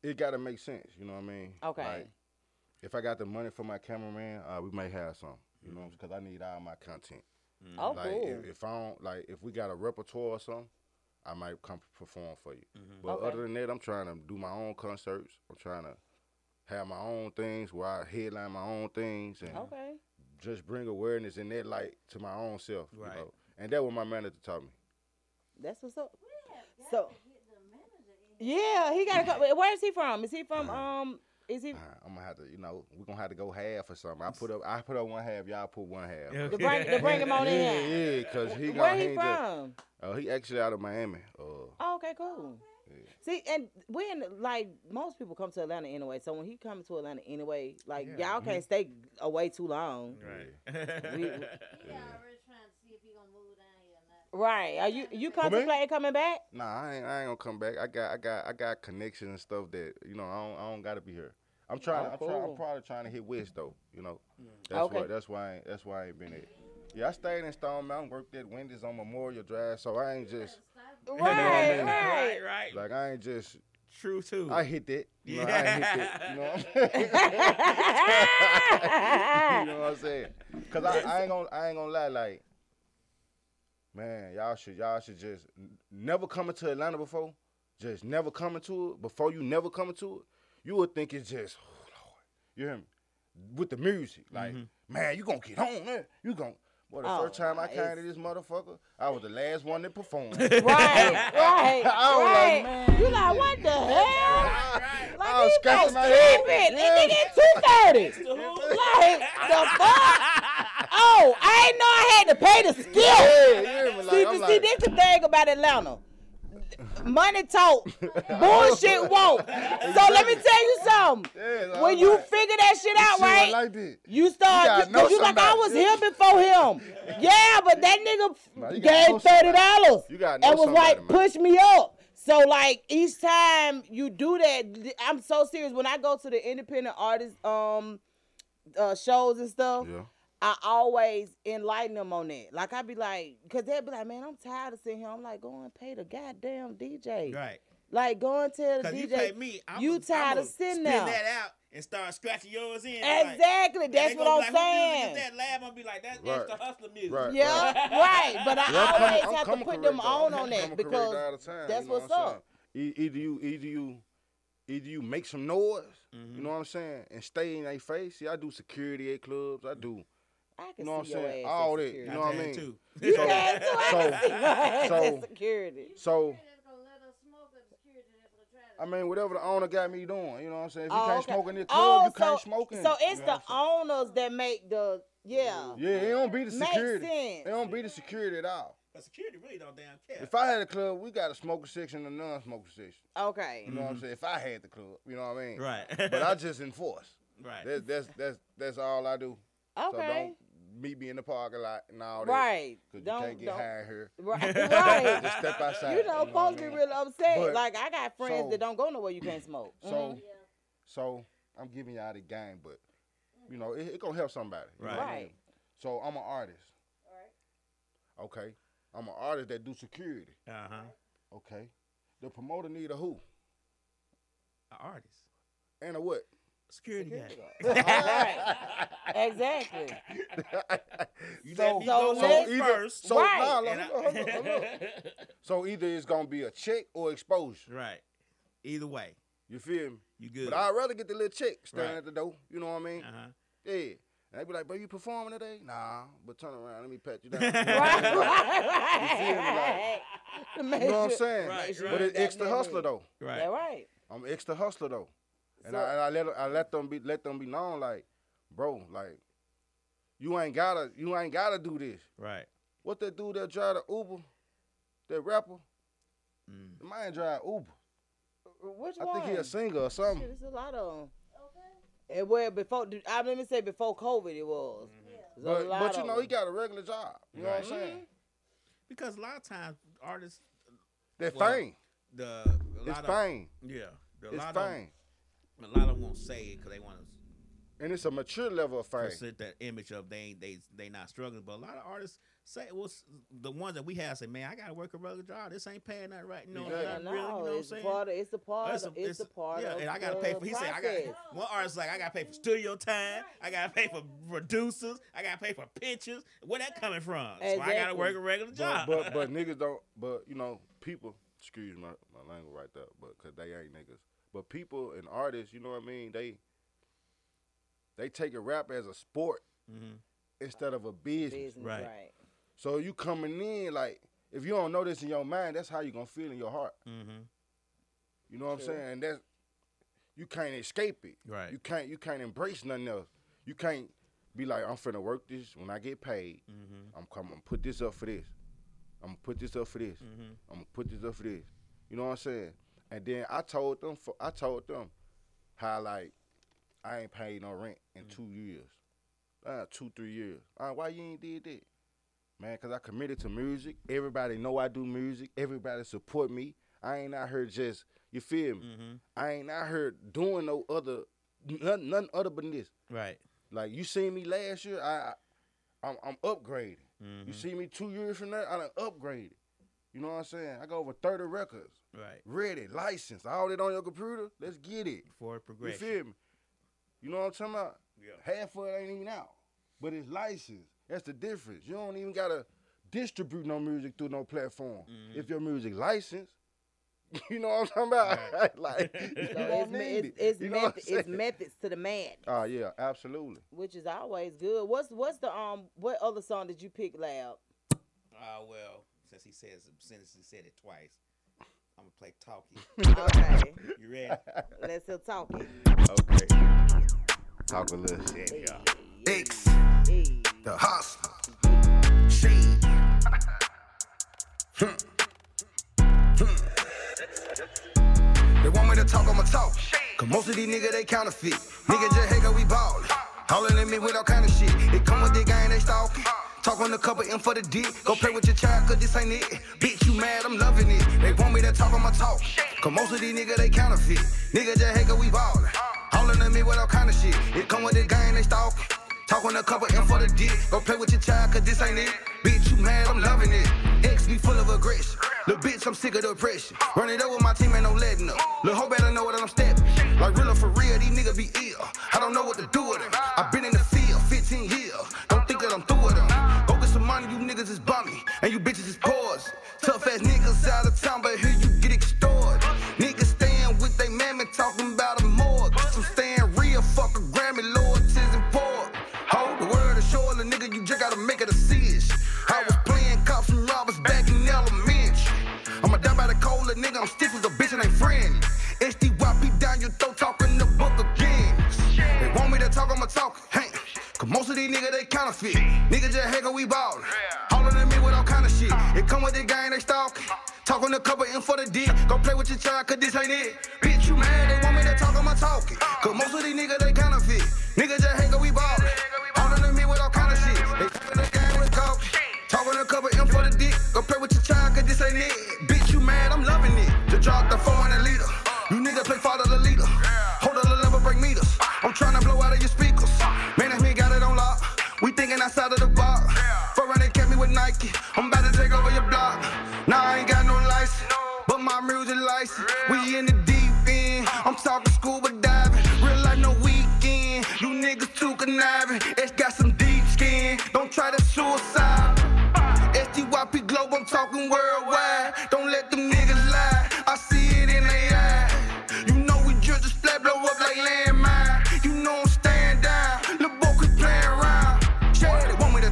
it got to make sense, you know what I mean? Okay. Like, if I got the money for my cameraman, uh, we might have some, you know, because I need all my content. Mm-hmm. Oh, like, cool. If, if I don't, like, if we got a repertoire or something, I might come perform for you. Mm-hmm. But okay. other than that, I'm trying to do my own concerts. I'm trying to have my own things where I headline my own things and okay. just bring awareness in that light to my own self. Right. You know? And that's what my manager taught me. That's what's up. Yeah, so, yeah, he got to come. Where is he from? Is he from, um... Is he? Uh, I'm gonna have to, you know, we're gonna have to go half or something. I put up, I put up one half, y'all put one half. Yeah. To bring, to bring him on in. Yeah, yeah, cause he gonna. Where he from? Oh, uh, he actually out of Miami. Uh, oh, okay, cool. Yeah. See, and when like most people come to Atlanta anyway, so when he coming to Atlanta anyway, like yeah. y'all can't mm-hmm. stay away too long. Right. Yeah. We, we, yeah. yeah. Right. Are you you contemplating coming back? Nah, I ain't I ain't gonna come back. I got I got I got connections and stuff that, you know, I don't I don't gotta be here. I'm trying oh, I'm cool. trying I'm probably trying to hit West though, you know. Yeah. That's okay. why that's why I ain't that's why I ain't been there. Yeah, I stayed in Stone Mountain, worked at Wendy's on Memorial Drive, so I ain't just Right, you know I mean? right, right. Like I ain't just True too. I hit that. You know, yeah. I hit that. You know what I'm saying? You know what I'm saying? Cause I, I ain't gonna I ain't gonna lie, like man, y'all should y'all should just n- never coming to Atlanta before, just never coming to it. Before you never coming to it, you would think it's just, oh, Lord, you hear me? With the music, like, mm-hmm. man, you gonna get on there. You gonna, well, the oh, first time I came to this motherfucker, I was the last one that performed. Right, right, I was right. Like, man, you like, what the hell? Right, right. Like, I was scratching my head. It. Yeah. And they get two thirty. Like, the fuck? Oh, I ain't know I had to pay to skip. Yeah, yeah, like, see, to, like, see, this the thing about Atlanta. Money talk, bullshit won't. So let me tell you something. Yeah, like, when you like, figure that shit out, right? Like you start, you cause you somebody. Like I was here before him. Yeah, yeah but that nigga nah, gave thirty dollars and was like, push me up. So, like, each time you do that, I'm so serious. When I go to the independent artist um uh, shows and stuff. Yeah. I always enlighten them on that. Like, I be like, because they'll be like, man, I'm tired of sitting here. I'm like, go and pay the goddamn D J. Right. Like, go and tell the D J. You pay me. I'm you a, tired I'm of sitting there. Spin that out and start scratching yours in. Exactly. Like, that's what I'm like, saying. Who that lab? I'm be like, that's right. Extra hustler music. Right. Yeah, right. But I yeah, always I'm, I'm have to put them though. On I'm on that because time, that's you know what's what up. Saying? Either you, either you. Either you make some noise, mm-hmm. you know what I'm saying, and stay in their face. See, I do security at clubs. I do. I can you know see what I'm saying? All that. You know what I mean? Too. You so, can too. I so, can see my so, ass at security. So, I mean, whatever the owner got me doing, you know what I'm saying? If you oh, can't okay. smoke in this club, oh, you so, can't smoke in. So it's you know the owners that make the, yeah. Yeah, it don't be the security. Makes sense. It don't be the security at all. But security really don't damn care. If I had a club, we got a smoker section and a non-smoker section. Okay. You know mm-hmm. what I'm saying? If I had the club, you know what I mean? Right. But I just enforce. Right. That's, that's, that's, that's all I do. Okay. So don't, meet me in the parking lot and all that. Right. Because you can't get don't. high here. Right. Right. Just step outside. You know, you know folks get I mean? Real upset. But like, I got friends so, that don't go nowhere you can't smoke. So, mm-hmm. so I'm giving y'all the game, but, you know, it, it going to help somebody. Right. Right. I mean? So, I'm an artist. All right. Okay. I'm an artist that do security. Uh-huh. Okay. The promoter need a who? An artist. And a what? Security guard. Right. Exactly. You so, so, so either, first. So, right. nah, look, look, look, look, look. So either it's gonna be a check or exposure. Right. Either way. You feel me? You good. But I'd rather get the little check standing right. at the door. You know what I mean? Uh-huh. Yeah. And they be like, bro, you performing today? Nah, but turn around, let me pat you down. Right, right, right. You know what I'm saying? Right, right. But it's X the Hustler though. Right. That right. I'm X the Hustler though. And, so, I, and I let I let them be let them be known like, bro, like, you ain't gotta you ain't gotta do this. Right. What that dude that drive the Uber, that rapper, mm. the man drive Uber. Which I one? I think he a singer or something. Shit, there's a lot of them. Okay. And well, before I let me say before COVID it was. Mm-hmm. Yeah. But, but you know, them. he got a regular job. You right. know what I'm saying? Mm-hmm. Because a lot of times artists, they're well, fame. The a lot it's of, fame. Yeah, the, a it's lot fame. Of, a lot of them won't say it because they want to. And it's a mature level of fame. Set that image of they they they not struggling, but a lot of artists. Say well, the ones that we have say, man, I gotta work a regular job. This ain't paying nothing right now. Exactly. No, no, really, you know what I'm saying? Part of, it's a part. It's a, it's, it's a part. Yeah, of and I gotta pay for. He said, I got one artist like I gotta pay for studio time. I gotta pay for producers. I gotta pay for pictures. Where that coming from? Exactly. So I gotta work a regular job. But, but but niggas don't. But you know, people. Excuse my my language right there. But cause they ain't niggas. But people and artists, you know what I mean? They they take a rap as a sport mm-hmm. instead of a business. business right. right. So you coming in, like, if you don't know this in your mind, that's how you're going to feel in your heart. Mm-hmm. You know what sure. I'm saying? And that's, you can't escape it. Right. You can't you can't embrace nothing else. You can't be like, I'm finna work this when I get paid. Mm-hmm. I'm coming. I'm put this up for this. I'm going to put this up for this. Mm-hmm. I'm going to put this up for this. You know what I'm saying? And then I told them, for, I told them how, like, I ain't paid no rent in mm-hmm. two years. Uh, two, three years. Uh, why you ain't did that? Man, because I committed to music. Everybody know I do music. Everybody support me. I ain't out here just, you feel me? Mm-hmm. I ain't out here doing no other, nothing, nothing other than this. Right. Like, you seen me last year, I, I, I'm, I'm upgraded. Mm-hmm. You see me two years from now, I done upgraded. You know what I'm saying? I got over thirty records. Right. Ready, licensed, all that on your computer. Let's get it. For progression. You feel me? You know what I'm talking about? Yeah. Half of it ain't even out, but it's licensed. That's the difference. You don't even got to distribute no music through no platform. Mm-hmm. If your music licensed, you know what I'm talking about? Right. Like, you so don't it's, need it's, it's, it. You know method, it's methods to the man. Oh, uh, yeah, absolutely. Which is always good. What's what's the um what other song did you pick, Loud? Ah, uh, well, since he says since he said it twice, I'm going to play Talkie. Okay. You ready? Let's hear Talkie. Okay. Talk a little shit, y'all. Yeah. X. Hey. The hustler, she, hmm. Hmm. They want me to talk, I'ma talk, cause most of these niggas, they counterfeit, nigga just hate cause we ballin', hollin' at me with all kind of shit, they come with their gang, they stalkin', talk on the cup of M for the dick, go play with your child, cause this ain't it, bitch you mad, I'm loving it, they want me to talk, I'ma talk, cause most of these niggas, they counterfeit, nigga just hate cause we ballin', hollin' at me with all kind of shit, they come with their gang, they stalkin', talk on a couple M for the dick. Go play with your child, cause this ain't it. Bitch, you mad, I'm loving it. X be full of aggression. Lil' bitch, I'm sick of the oppression. Run it up with my team, ain't no letting up. Lil' hoe better know what I'm stepping. Like real or for real, these niggas be ill. I don't know what to do with them. I've been in the field fifteen years. Don't think that I'm through with them. Go get some money, you niggas is bummy. And you bitches is poison. Tough ass niggas out of town, but here you get extorted. Niggas staying with they mammy, talking about a morgue. I'm staying real, fuck a Grammy, loyalties and poor. Hold the world ashore, the nigga, you just gotta make it a siege. I was playing cops and robbers back in elementary. I'ma die by the cold, little nigga, I'm stiff as a bitch and ain't friendly. S D Y P down your throat, talking the book again. They want me to talk, I'ma talk, hey. Cause most of these niggas, they counterfeit. Niggas just heckin', we ballin'. Hollin' at me with all kind of shit. It come with the gang, they stalkin'. Talk on the cover and for the dick. Go play with your child, cause this ain't it. Bitch, you mad, they want me to talk, I'ma talkin'. Cause most of these niggas, they counterfeit. Niggas just heckin', we ballin'. Hollin' at me with all kind of shit. They come with the gang, they stalkin'. Talk on the cover and for the dick. Go play with your child, cause this ain't it. Bitch, you mad, I'm lovin' it. Just drop the four hundred liter. You niggas play father the leader. Hold on, level break meters. I'm tryna blow out of your speakers. We thinking outside of the box. Yeah. For running kept me with Nike. I'm about to take over your block. Now nah, I ain't got no license, no. But my music license. Yeah. We in the deep end. I'm talking scuba diving. Real life no weekend. You niggas too conniving. It's got some deep skin. Don't try to suicide. S D Y P Global, I'm talking worldwide. Don't let them niggas lie. I see it in their eyes. You know we just a splat blow up like landmine. You know I'm staying down. Lil' Bo keep playing around.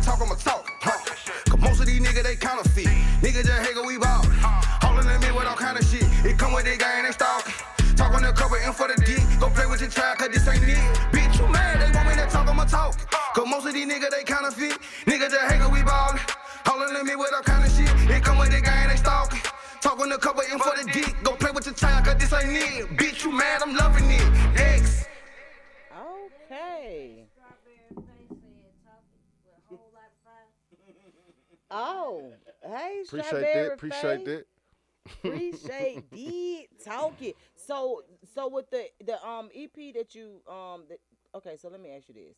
Talk, I'ma talk, huh? Cause most of these niggas, they counterfeit. Niggas just hate we ball. Hollin' at me with all kind of shit. It come with they gang, they stalking. Talk on the cover and for the dick. Go play with your child, cause this ain't it. Bitch, you mad, they want me to talk, I'ma talk. Cause most of these niggas, they counterfeit. Niggas just hate we ball. Hollin' at me with all kind of shit. It come with they gang, they stalking. Talk on the cover and for the dick. Go play with your child, cause this ain't it. Bitch, you mad, I'm loving it. X. Okay. Oh, hey, appreciate that. Appreciate that. Appreciate it. Talk it. So, so with the the um E P that you um the, okay, so let me ask you this: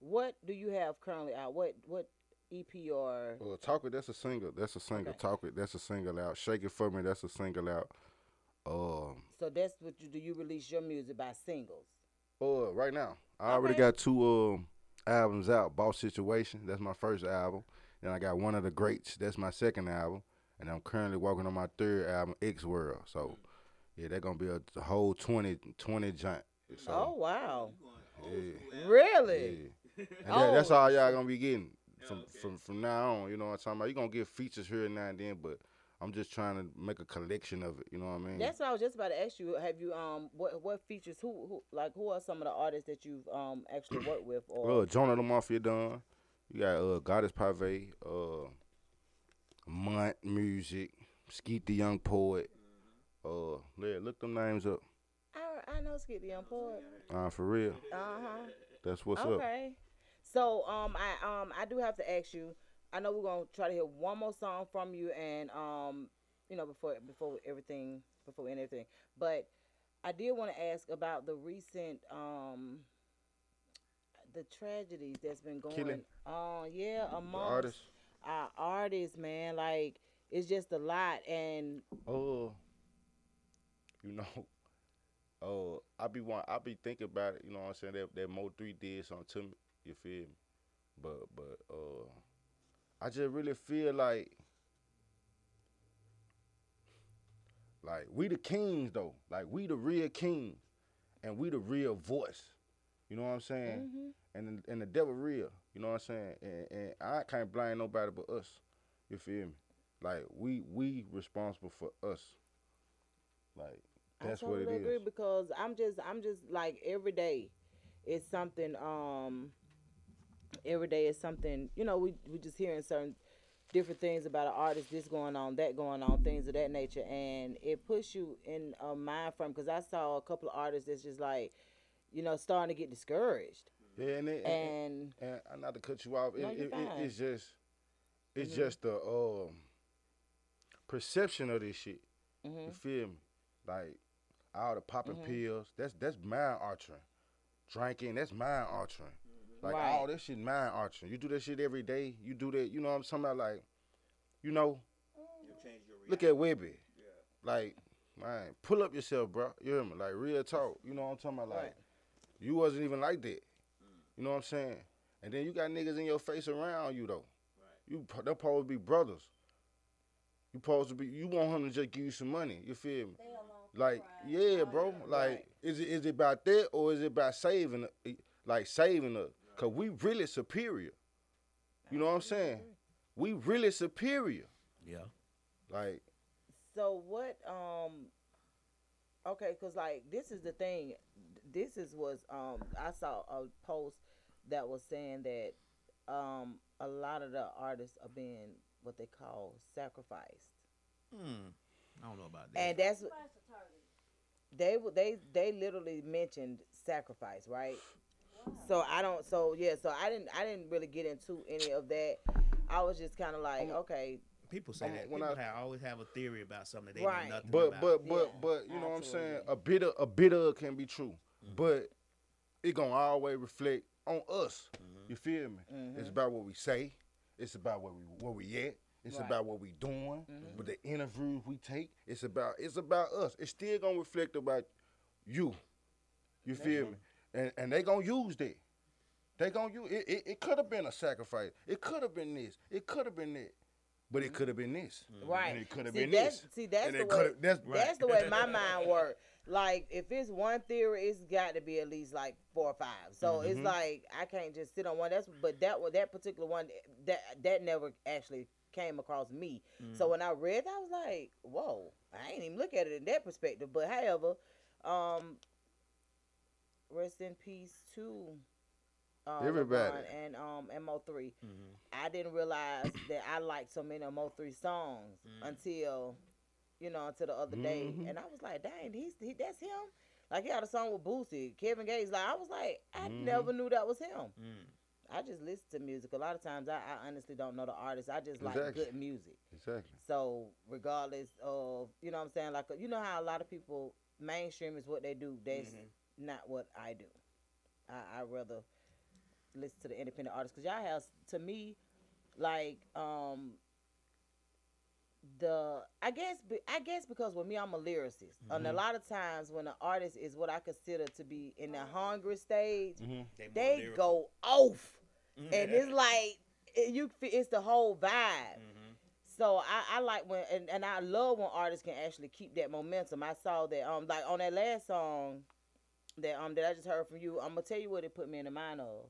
what do you have currently out? What what E P or? Well, Talk It. That's a single. That's a single. Okay. Talk It. That's a single out. Shake It For Me. That's a single out. Um. So that's what you do. You release your music by singles. Oh, uh, right now I okay. already got two um albums out. Boss Situation. That's my first album. Then I got One of the Greats. That's my second album. And I'm currently working on my third album, X World. So, yeah, they're going to be a, a whole twenty, twenty giant. So, oh, wow. Yeah. Really? Yeah. Oh. That, that's all y'all going to be getting from, oh, okay. from from now on. You know what I'm talking about? You're going to get features here and now and then, but I'm just trying to make a collection of it. You know what I mean? That's what I was just about to ask you. Have you, um, what what features, who, who like, who are some of the artists that you've um actually worked with? Or uh, Jono the Mafia Dunn. You got uh, Goddess Pave, uh, Mont Music, Skeet the Young Poet. Uh, yeah, look them names up. I I know Skeet the Young Poet. Uh, for real. Uh huh. That's what's okay. up. Okay. So um I um I do have to ask you. I know we're gonna try to hear one more song from you, and um you know before before everything before we end everything. But I did want to ask about the recent um. the tragedies that's been going on, um, yeah, amongst artists. our artists, man. Like, it's just a lot, and oh, uh, you know, oh, uh, I be want, I be thinking about it. You know what I'm saying? That that Mo three did something to me. You feel me? But but uh, I just really feel like like we the kings though. Like we the real kings, and we the real voice. You know what I'm saying? Mm-hmm. And and the devil real, you know what I'm saying? And, and I can't blame nobody but us. You feel me? Like we we responsible for us. Like that's I totally what it agree is. Because I'm just I'm just like every day, it's something. Um, every day is something. You know, we we just hearing certain different things about an artist. This going on, that going on, things of that nature, and it puts you in a mind frame. Because I saw a couple of artists that's just like, you know, starting to get discouraged. Yeah, and it, and, and, and not to cut you off, it, no, it, it, it's just it's mm-hmm. just the um, perception of this shit. Mm-hmm. You feel me? Like all the popping mm-hmm. pills, that's that's mind altering. Drinking, that's mind altering. Mm-hmm. Like right. all this shit mind altering. You do that shit every day. You do that. You know what I'm talking about? Like, you know, you change your look at Webby. Yeah. Like, man, pull up yourself, bro. You hear me? Like real talk. You know what I'm talking about? Like. Right. You wasn't even like that. You know what I'm saying? And then you got niggas in your face around you, though. Right. You, they're supposed to be brothers. You supposed to be, you want him to just give you some money. You feel me? Like, yeah, bro. Like, right. is it is it about that or is it about saving, like, saving us? Because we really superior. You know what I'm saying? We really superior. Yeah. Like. So what, um, okay, because, like, this is the thing. This is was um I saw a post that was saying that um a lot of the artists are being what they call sacrificed. Hmm. I don't know about that. And that's what they they they literally mentioned sacrifice, right? Wow. So I don't. So yeah. So I didn't. I didn't really get into any of that. I was just kind of like, I'm, okay. People say I'm, that when people I have, always have a theory about something that they right. know nothing but, about. But but yeah. but you know Absolutely. What I'm saying? A bit of a bit of can be true. Mm-hmm. But it gonna always reflect on us. Mm-hmm. You feel me? Mm-hmm. It's about what we say. It's about what we where we at. It's right. about what we doing. Mm-hmm. But the interviews we take. It's about it's about us. It's still gonna reflect about you. You mm-hmm. feel me? And and they gonna use that. They gonna use it. It, it could have been a sacrifice. It could have been this. It could have been that. But it could have been this. Mm-hmm. Right. And it could have been that's, this. See, that's the way that's, right. that's the way my mind works. Like, if it's one theory, it's got to be at least, like, four or five. So, mm-hmm. it's like, I can't just sit on one. That's But that that particular one, that that never actually came across me. Mm-hmm. So, when I read that, I was like, whoa. I ain't even look at it in that perspective. But, however, um, rest in peace to um, everybody. And, um, and Mo three. Mm-hmm. I didn't realize that I liked so many of Mo three songs mm-hmm. until... you know, until the other day. Mm-hmm. And I was like, dang, he's, he, that's him? Like, he had a song with Boosie. Kevin Gates, like, I was like, I mm-hmm. never knew that was him. Mm. I just listen to music. A lot of times I, I honestly don't know the artist. I just exactly. like good music. Exactly. So regardless of, you know what I'm saying? Like, you know how a lot of people, mainstream is what they do. That's mm-hmm. not what I do. I, I rather listen to the independent artists. Because y'all have, to me, like, um, the, I guess, I guess because with me, I'm a lyricist. Mm-hmm. And a lot of times when an artist is what I consider to be in the hungry stage, mm-hmm. they, they go off. Mm-hmm. And it's like, it, you, it's the whole vibe. Mm-hmm. So I, I like when, and, and I love when artists can actually keep that momentum. I saw that, um, like on that last song that, um, that I just heard from you, I'm going to tell you what it put me in the mind of.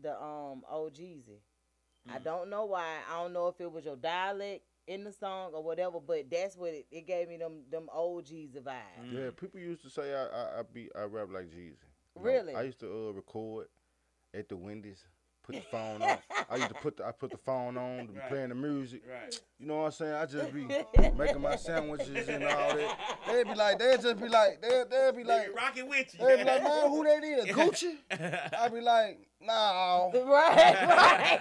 The, um, old Jeezy. Mm-hmm. I don't know why. I don't know if it was your dialect in the song or whatever, but that's what it, it gave me them them old Jeezy vibes. Mm-hmm. Yeah, people used to say I I, I be I rap like Jeezy. You really? Know, I used to uh, record at the Wendy's, put the phone on. I used to put the I put the phone on, right. playing the music. Right. You know what I'm saying? I just be making my sandwiches and all that. They'd be like, they'd just be like, they'd they'd be like, rocking with you. They'd be like, man, who that is? Gucci? I'd be like. No. Right, right.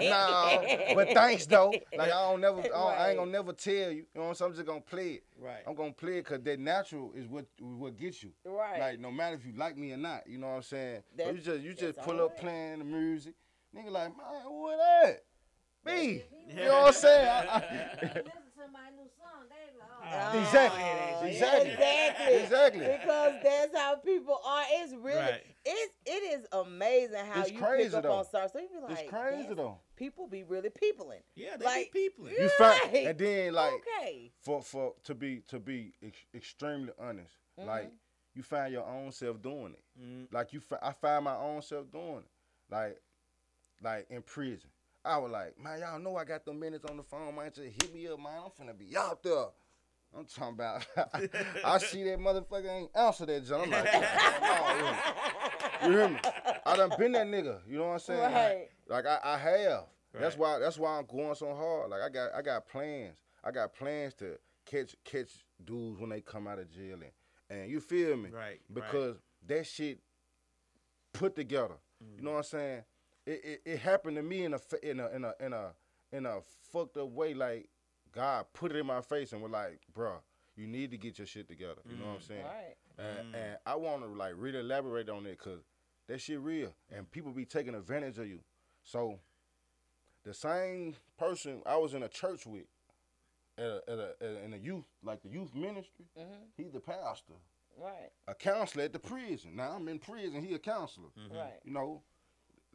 No. But thanks though. Like I don't never I, don't, right. I ain't gonna never tell you. You know what I'm saying? I'm just gonna play it. Right. I'm gonna play it cause that natural is what what gets you. Right. Like no matter if you like me or not, you know what I'm saying? But you just you just pull up right. playing the music. Nigga like, man, what that? Me. You know what I'm saying? I, I, my new song, they like, oh. Oh, exactly. Oh, exactly. Exactly. Exactly. Because that's how people are. It's really, right. it's, it is amazing how it's you crazy pick up though. On stars. So you be like, it's crazy though. People be really peopling. Yeah, they like, be peopling. You right. find, and then like, okay. for, for, to be, to be ex- extremely honest, mm-hmm. like you find your own self doing it. Mm-hmm. Like you, fi- I find my own self doing it. Like, like in prison. I was like, man, y'all know I got them minutes on the phone, man. Just hit me up, man. I'm finna be out there. I'm talking about, I, I see that motherfucker ain't answer that jump. I'm like, oh, you hear me? I done been that nigga. You know what I'm saying? Right. Like, like I, I have. Right. That's why. That's why I'm going so hard. Like I got, I got plans. I got plans to catch, catch dudes when they come out of jail, and, and you feel me? Right. Because right. that shit put together. Mm. You know what I'm saying? It, it it happened to me in a in a in a in a in a fucked up way. Like God put it in my face and was like, "Bro, you need to get your shit together." You mm. know what I'm saying? Right. And, mm. and I want to like really elaborate on it because that shit real and people be taking advantage of you. So the same person I was in a church with, at a, at a, at a, in a youth like the youth ministry, mm-hmm. he's the pastor, right? A counselor at the prison. Now I'm in prison. He a counselor, mm-hmm. right? You know.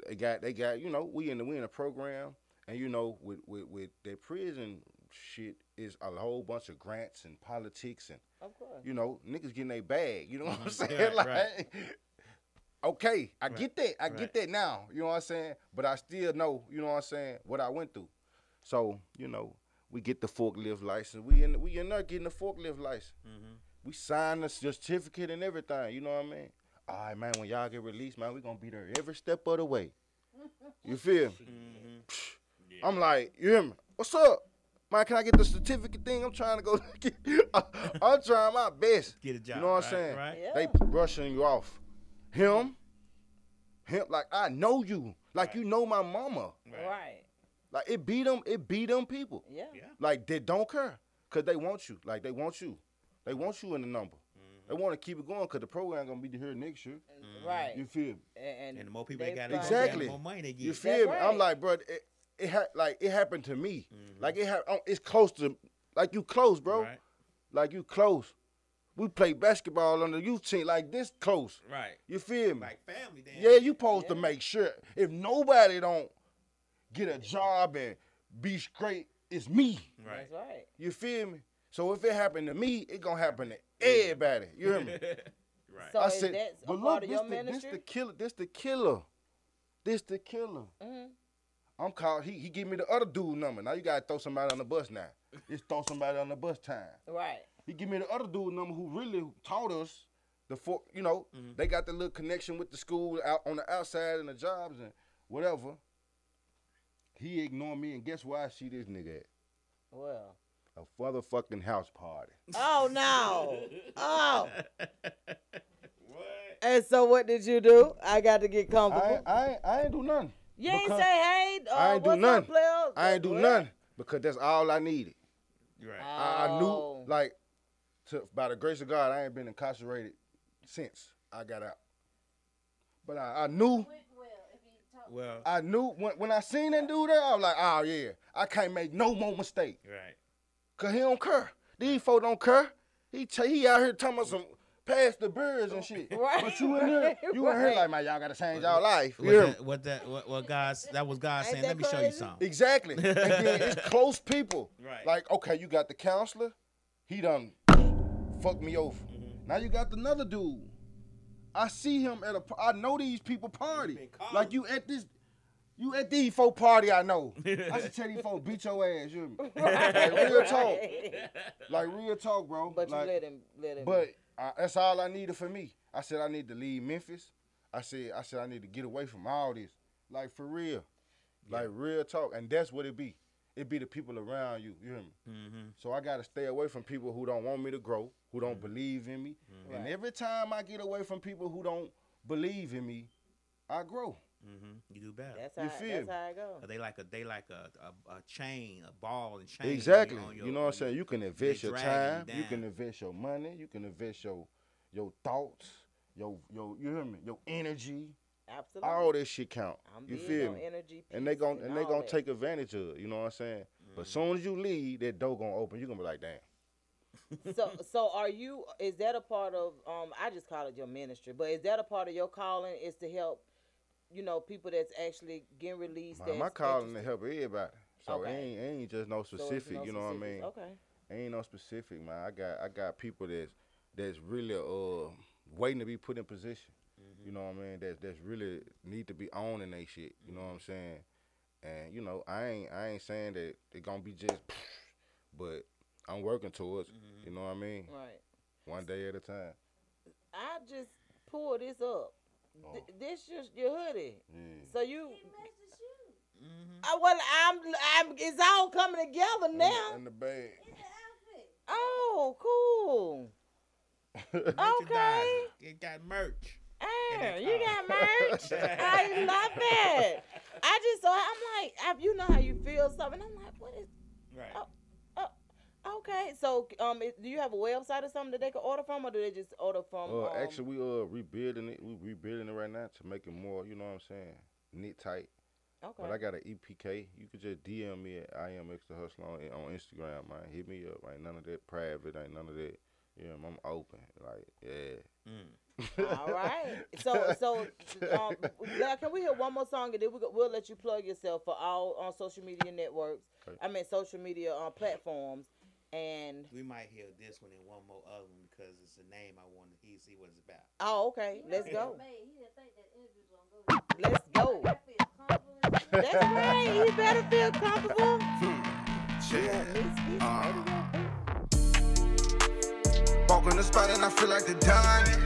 They got, they got, you know, we in the we in a program, and you know, with with with their prison shit is a whole bunch of grants and politics and, of course. You know, niggas getting their bag. You know what I'm saying? Right, like, right. okay, I right, get that, I right. get that now. You know what I'm saying? But I still know, you know what I'm saying, what I went through. So you know, we get the forklift license. We in, we end up getting the forklift license. Mm-hmm. We sign the certificate and everything. You know what I mean? All right, man, when y'all get released, man, we going to be there every step of the way. You feel me? Mm-hmm. Yeah. I'm like, you hear me? What's up? Man, can I get the certificate thing? I'm trying to go. Get, I, I'm trying my best. Get a job. You know what right, I'm saying? Right? Yeah. They brushing you off. Him, him, like, I know you. Like, right. you know my mama. Right. right. Like, it beat them, it beat them people. Yeah. yeah. Like, they don't care because they want you. Like, they want you. They want you in the number. They want to keep it going because the program gonna be here next year. Mm-hmm. Right. You feel me? And, and the more people they got, exactly. the more money they get. You feel That's me? Right. I'm like, bro, it, it ha- like it happened to me. Mm-hmm. Like it ha- it's close to, like you close, bro. Right. Like you close. We play basketball on the youth team like this close. Right. You feel me? Like family. Damn. Yeah, you supposed yeah. to make sure if nobody don't get a job and be straight, it's me. Right. That's right. You feel me? So if it happened to me, it gonna happen to everybody. You hear me? right. So I said, that's a but look, part of this, your the, ministry? this the killer. This the killer. This the killer. Mm-hmm. I'm called. He he give me the other dude number. Now you gotta throw somebody on the bus. Now it's throw somebody on the bus time. Right. He give me the other dude number who really taught us the for. You know, mm-hmm. they got the little connection with the school out on the outside and the jobs and whatever. He ignored me, and guess where I see this nigga at? Well. A motherfucking house party. Oh, no. Oh. What? And so what did you do? I got to get comfortable. I, I, I ain't do nothing. You ain't say hey. Uh, I ain't do nothing. I ain't do yeah. nothing because that's all I needed. Right. Oh. I, I knew like, to, by the grace of God, I ain't been incarcerated since I got out. But I, I knew. Well, I knew when when I seen that dude there, I was like, oh yeah, I can't make no more mistake. Right. Cause he don't care. These folks don't care. He t- he out here talking about some past the birds and shit. Right. But you in here, you in here like, man, y'all gotta change y'all life. What, yeah. that, what that what, what God that was God saying, let me show you something. Exactly. And then it's close people. Right. Like, okay, you got the counselor, he done fucked me over. Mm-hmm. Now you got another dude. I see him at a, I know these people party. Like you at this, you at these folk party, I know. I should tell these folk, beat your ass, you know? Like real talk. Like real talk, bro. But like, you let him, let him. But I, that's all I needed for me. I said I need to leave Memphis. I said, I said I need to get away from all this. Like for real. Yeah. Like real talk. And that's what it be. It be the people around you, you hear me? Mm-hmm. So I gotta stay away from people who don't want me to grow, who don't mm-hmm. believe in me. Mm-hmm. And right. every time I get away from people who don't believe in me, I grow. Mm-hmm. You do better. That's, you how, feel that's how I go. They like a they like a, a, a chain, a ball and chain. Exactly. On your, you know what I'm saying? You can invest your time, you, you can invest your money, you can invest your your thoughts, your your you hear me? Your energy. Absolutely. All that shit count. I'm you feel me? Energy, and they gon' and, and they gonna that. take advantage of it. You know what I'm saying? Mm-hmm. But as soon as you leave, that door gonna open. You gonna be like, damn. So, so are you? Is that a part of? Um, I just call it your ministry, but is that a part of your calling? Is to help, you know, people that's actually getting released. My, that's my calling to help everybody. So okay. it ain't it ain't just no specific. So no you know specific. What I mean? Okay. It ain't no specific, man. I got I got people that's that's really uh waiting to be put in position. You know what I mean? That that's really need to be owning they shit. You know what I'm saying? And you know, I ain't I ain't saying that it's gonna be just, but I'm working towards. Mm-hmm. You know what I mean? Right. One day at a time. I just pulled this up. Oh. Th- this just your hoodie. Yeah. So you. you. Mm-hmm. I well, I'm I'm. It's all coming together now. In the, in the bag. It's an outfit. Oh, cool. Okay. It got merch. Oh, you got merch? I love it. I just saw it. I'm like, I, you know how you feel something. I'm like, what is... Right. Oh, oh, okay. So, um, do you have a website or something that they can order from, or do they just order from... Uh, um, actually, we are uh, rebuilding it. We're rebuilding it right now to make it more, you know what I'm saying, knit tight. Okay. But I got an E P K. You could just D M me at I am X the Hustler on, on Instagram, man. Hit me up. Ain't none of that private. Ain't none of that. Yeah, I'm open. Like, yeah. Mm. All right. So, so um, now can we hear one more song and then we'll, we'll let you plug yourself for all on social media networks. Okay. I mean, social media uh, platforms. And we might hear this one and one more other one because it's a name I want to see what it's about. Oh, okay. You know, let's go. Let's go. That's right. You better feel comfortable. Yeah. Walk in the spot and I feel like the dime.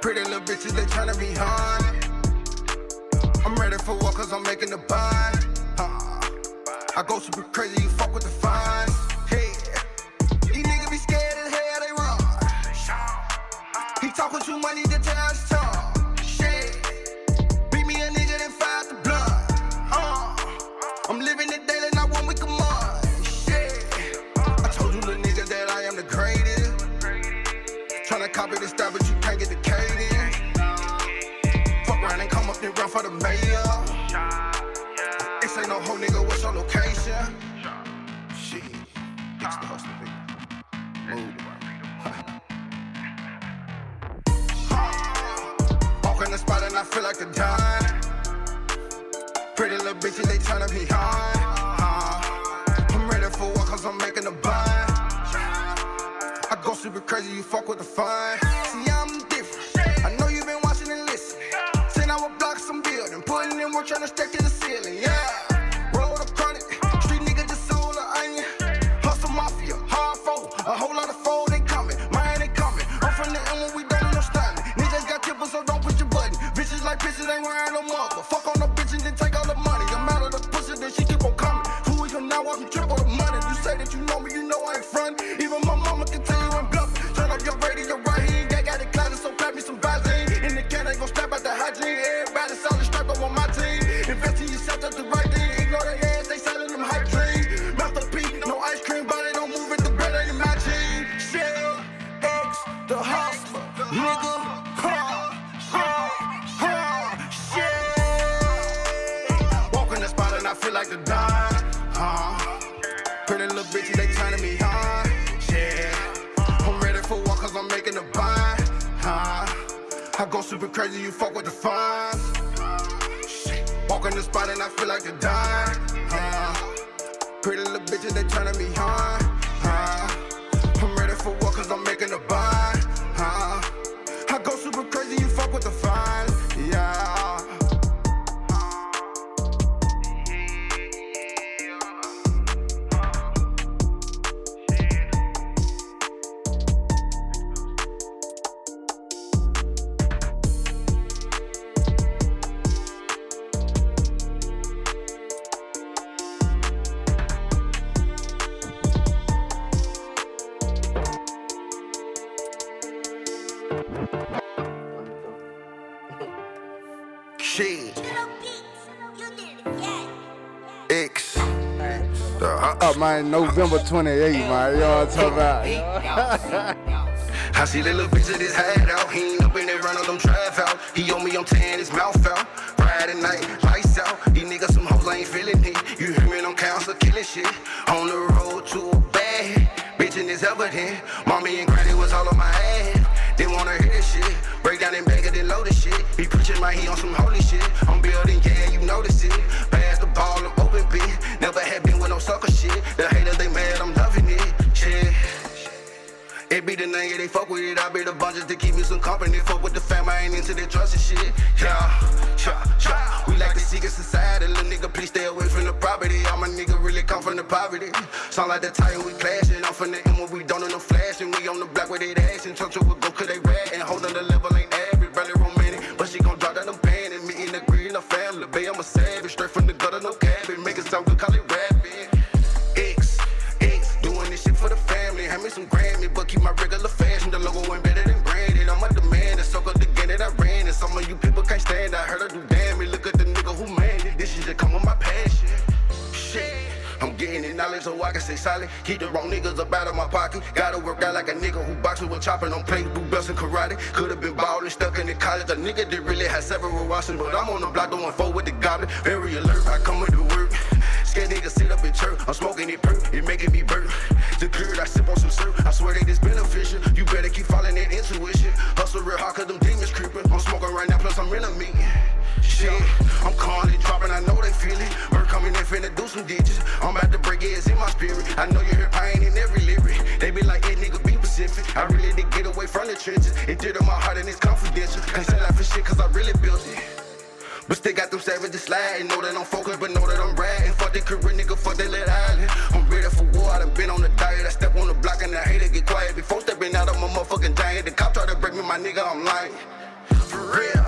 Pretty little bitches, they tryna be hard. I'm ready for war cause I'm making the bind. I go super crazy, you fuck with the fines. Hey, these niggas be scared as hell, they run. He talking too much, he the town's talk. Shit, beat me a nigga, then fire the blood. Uh, I'm living the daily, not one week a month. Shit, I told you little niggas that I am the greatest. Tryna copy this style, but you can't get the run for the mayor. This ain't no whole nigga, what's your location? Shit, it's the hustler, nigga. Move. Walk in the spot and I feel like a dime. Pretty little bitches, they tryna be high. Uh, I'm ready for war cause I'm making a bind. I go super crazy, you fuck with the fine. See, I'm different. I know you've been watching and listening. I would block some building, putting in work, trying to stack to the ceiling, yeah. Roll the chronic, street nigga just sold an onion. Hustle mafia, hard fold, a whole lot of fold ain't coming, mine ain't coming. I'm from the end when we done, no stopping. Niggas got tippers, so don't push your button. Bitches like bitches ain't wearing no mother. Fuck on the bitch and then take all the money. I'm out of the pussy, then she keep on coming. Who is your now? I can trip on the money. You say that you know me, you know I ain't front. Even my mama can tell you I'm bluffing. Turn up your radio right here, I got it clouded, so clap me some vibes. Everybody solid, striped up on my team. feel like the Don. Uh, pretty little bitches, they turning me on. Yeah, I'm ready for war cause I'm making a bond. Uh, I go super crazy, you fuck with the funds. Walk in the spot and I feel like the Don. Uh, pretty little bitches, they turning me on. Uh, I'm ready for war cause I'm making a bond. Uh, I go super crazy, you fuck with the funds. Yeah. Man, November twenty-eighth, man. You know what I'm talking about? I see that little bitch with his hat out. He ain't up in there run on them drive out. He on me, I'm tearing his mouth out. Friday night, lights out. These niggas, some hoes, I ain't feeling it. You hear me, them counts are killing shit. On the road to a bad bitch, and it's evident. Mommy and granny was all on my ass. They wanna hear this shit. Break down and bag it and load this shit. He preaching my he on some holy shit. I'm building, yeah, you notice it. Pass the ball, I'm open, bitch. Never had been with no sucker shit. The haters, they mad, I'm loving it. Shit. It be the nigga, they fuck with it. I be the bunches to keep me some company. Fuck with the fam, I ain't into the trust and shit. Yeah, yeah, yeah. We like the secret society. Little nigga, please stay away from the property. All my nigga really come from the poverty. Sound like the title, we clashing. I'm from the end when we don't know no flashing. We on the block with it action. Talk to a go, cause they rat. And hold on the level ain't average. Barely romantic, but she gon' drop down the band. And me in the green, the family. Babe, I'm a savage. Straight from the gutter, no cabin. Make it sound good, call it rapping. X, X, doing this shit for the family. Hand me some Grammy, but keep my regular fashion. The logo ain't better than branded. I'm a demand, it's so good the game that I ran. And some of you people can't stand. I heard her do damage. Look at the nigga who manned it. This shit just come with my passion. Shit. I'm getting it knowledge so I can stay solid. Keep the wrong niggas up out of my pocket. Gotta work out like a nigga who boxes with chopping on planes, blue belts and karate. Could've been ballin', stuck in the college. A nigga that really had several options, but I'm on the block doing four with the goblin. Very alert, I come with the work. Scared niggas sit up in church. I'm smoking it perk, it making me burp. The period I sip on some syrup. I swear they this beneficial. You better keep following that intuition. Hustle real hard cause them demons creepin'. I'm smoking right now plus I'm in a meeting. Shit, I'm calling it dropping, I know they feel it. Bird coming, they finna do some digits. I'm about to break it, it's in my spirit. I know you hear pain in every lyric. They be like, hey nigga, be Pacific. I really did get away from the trenches. It did on my heart and it's confidential. Can't sell out for shit cause I really built it. But still got them savages sliding. Know that I'm focused, but know that I'm riding. Fuck that career, nigga, fuck that little island. I'm ready for war, I done been on the diet. I step on the block and I hate to get quiet. Before stepping out, I'm a motherfucking giant. The cop tried to break me, my nigga, I'm lying. For real.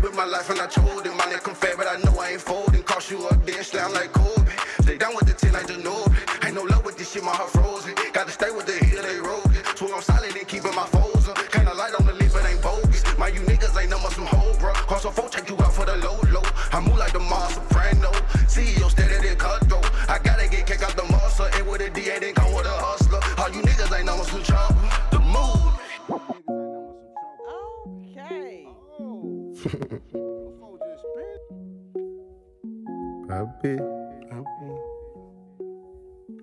With my life and I told him my neck come fat, but I know I ain't folding. Cost you up there and slam like Kobe. Stay down with the ten like the Nobe. Ain't no love with this shit, my heart frozen. Gotta stay with the heel, they rolled it. Swear I'm solid and keeping my foes up. Kinda light on the leaf, but ain't bogus. My you niggas ain't no more some hoe, bro. Cause some folk take you out for the low low. I move like the Mars Soprano. C E O steady there, cut though. I gotta get kicked out the muscle. Ain't with a D A, then come with a hustler. All you niggas ain't no more some trouble. The move. Papi, papi,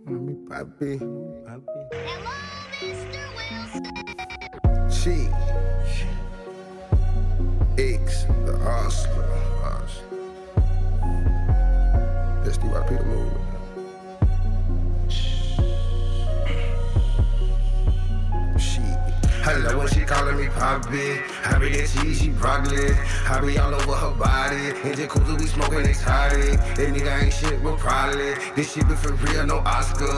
mami, papi, papi. Hello, Mister Wilson. She, X the Hustler. S D Y P the movement. She. Hello, when she calling me papi. I be that cheese, she broccoli. I be all over her body. In jacuzzi, we smoking exotic. That nigga ain't shit, but probably. This shit be for real, no Oscar.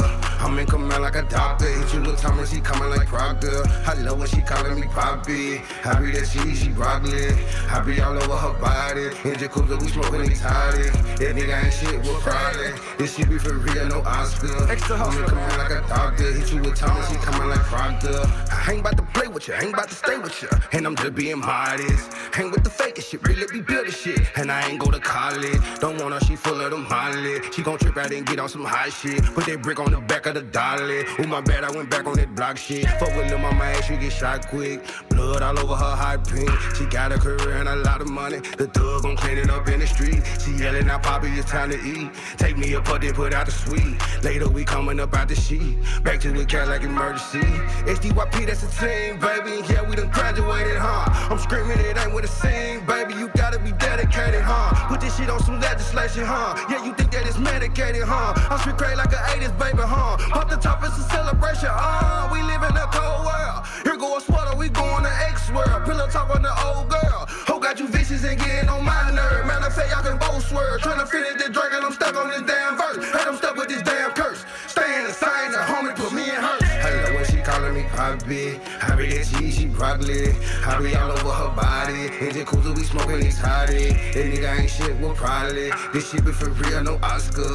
I'm in command like a doctor. Hit you little time and she coming like Proctor. Hello, when she calling me papi. I be that cheese, she broccoli. I be all over her body. In jacuzzi, we smoking exotic. That nigga ain't shit, but probably. This shit be for real, no Oscar. I'm in command like a doctor. Hit you little time and she coming like Proctor. I ain't about to play with you, I ain't about to stay with you. And I'm just being modest. Hang with the fakest shit, really be building shit. And I ain't go to college. Don't want her, she full of them holly. She gon' trip out and get on some hot shit. Put that brick on the back of the dolly. Ooh, my bad, I went back on that block shit. Fuck with lil' mama ass, you get shot quick. blood all over her hot pink. She got a career and a lot of money. The thug gon' clean it up in the street. She yelling out, Poppy, it's time to eat. Take me a putt, then put out the sweet. Later we coming up out the sheet. Back to the cat like emergency. S D Y P, that's a team, baby. Yeah, we done graduated, huh? I'm screaming, it ain't what it seems, baby. You gotta be dedicated, huh? Put this shit on some legislation, huh? Yeah, you think that it's medicated, huh? I'm straight crazy like an eighties baby, huh? Off the top, it's a celebration, huh? We live in a cold world. Here go a swatter, we going to X world. Pillow top on the old girl. Who got you vicious and getting on my nerve? Man, I say y'all can both swerve. Trying to finish this drink and I'm stuck on this damn verse. And I'm stuck with this damn curse. Staying the same, the homie put me in hurt. Hello, when she calling me Poppy. I be that she, she probably. I be all over her body. In the cooler, we smoking this hottie. That nigga ain't shit, we'll probably. This shit be for real, no Oscar.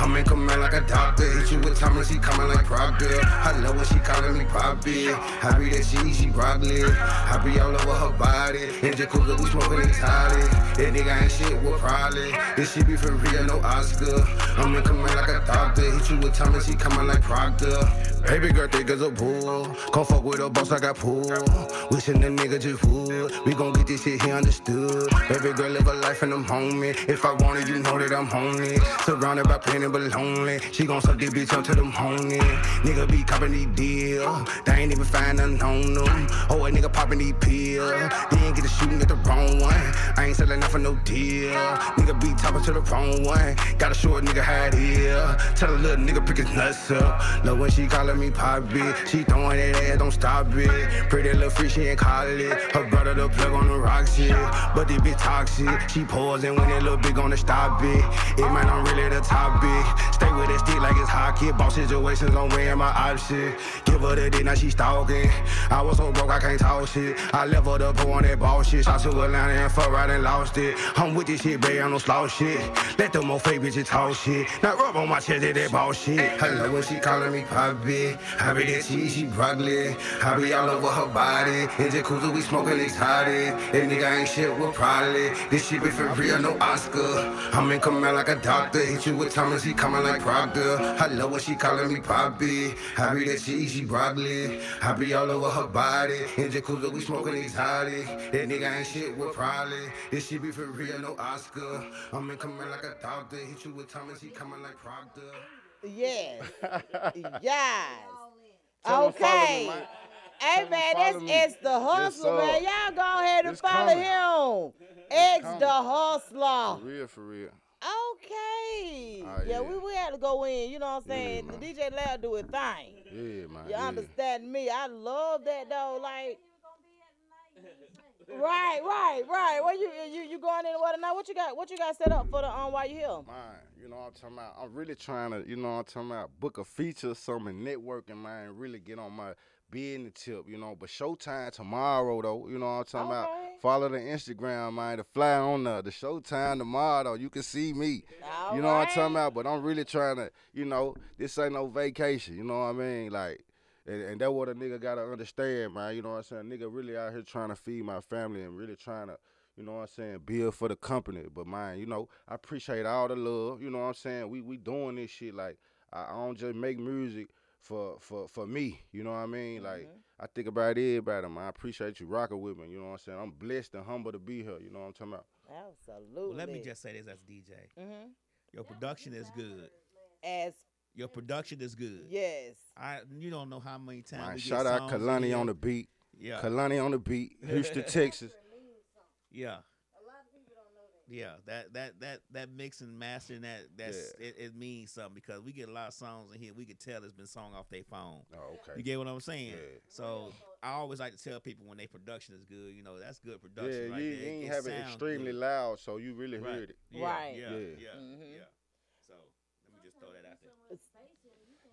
I'm in command like a doctor. Hit you with Thomas, she coming like Proctor. I love when she calling me Poppy. I be that she, she probably. I be all over her body. In the cooler, we smoking this hottie. That nigga ain't shit, we'll probably. This shit be for real, no Oscar. I'm in command like a doctor. Hit you with Thomas, she coming like Proctor. Baby girl thick as a bull. Can't fuck with a boss like I pull. Wishing the nigga just would. We gon' get this shit, he understood. Baby girl live a life and I'm homie. If I want it, you know that I'm homie. Surrounded by pain and lonely. She gon' suck this bitch up to them homie. Nigga be copping these deals. They ain't even find nothing on them. Oh, a nigga popping these pills. They ain't get to shooting at the wrong one. I ain't selling out for no deal. Nigga be talking to the wrong one. Got a short nigga hide here. Tell a little nigga pick his nuts up. Love when she calling me Poppy. She throwing that ass, don't stop it. Pretty little freak, she ain't college. Her brother the plug on the rock shit. But this bitch toxic. She pausing when that little bitch gonna stop it. It might not really the topic. Stay with that stick like it's hockey. Ball situations, I'm weighing my options. Give her the dick, now she stalking. I was so broke, I can't talk shit. I leveled up on that ball shit. Shot to Atlanta and fuck right and lost it. I'm with this shit, babe, I'm no slouch shit. Let them old fake bitches talk shit. Now rub on my chest at that ball shit. Hello, when she calling me Poppy. I be that she, she broccoli. I be all over her body. In jacuzzi, we smoking this hottie. That nigga ain't shit, we'll probably. This shit be for real, no Oscar. I'm in command like a doctor. Hit you with Thomas, he coming like Proctor. I love when she calling me Poppy. I be that she, she broccoli. I be all over her body. In jacuzzi, we smoking these hotties. That nigga ain't shit, we'll probably. This shit be for real, no Oscar. I'm in command like a doctor. Hit you with Thomas, he coming like Proctor. Yes. Yes. Tell okay. Him, hey, man, that's me. X the Hustler, yes, man. Y'all go ahead and it's follow coming. Him. X the Hustler. For real, for real. Okay. Uh, yeah, yeah, we we had to go in, you know what I'm saying? Yeah, the D J Lab do his thing. Yeah, man. You yeah. understand me? I love that, though. Like, right, right, right. Well, you you you going in what now? What you got? What you got set up for the um while you here? Man, you know what I'm talking about. I'm really trying to, you know what I'm talking about, book a feature, something networking, man, and really get on my business tip, you know. But showtime tomorrow though, you know what I'm talking okay. about. Follow the Instagram, man. The fly on the the showtime tomorrow though. You can see me. All you know right. what I'm talking about. But I'm really trying to, you know, this ain't no vacation. You know what I mean? Like. And, and that's what a nigga got to understand, man. You know what I'm saying? A nigga really out here trying to feed my family and really trying to, you know what I'm saying, build for the company. But, man, you know, I appreciate all the love. You know what I'm saying? We we doing this shit. Like, I, I don't just make music for for, for me. You know what I mean? Like, mm-hmm. I think about everybody, man. I appreciate you rocking with me. You know what I'm saying? I'm blessed and humble to be here. You know what I'm talking about? Absolutely. Well, let me just say this as D J. Mm-hmm. Your production is good. As Your production is good. Yes. I you don't know how many times. Man, we shout get out Kalani again. On the beat. Yeah. Kalani on the beat. Houston, Texas. Yeah. A lot of people don't know that. Yeah, that that that that mixing, mastering, that that's yeah. it, it means something because we get a lot of songs in here. We can tell it's been sung off their phone. Oh, okay. You get what I'm saying? Yeah. So I always like to tell people when their production is good, you know, that's good production. Yeah, right you, there. you ain't it have it extremely good. Loud, so you really right. heard it. Yeah, right. Yeah. Yeah. yeah, yeah, mm-hmm. yeah.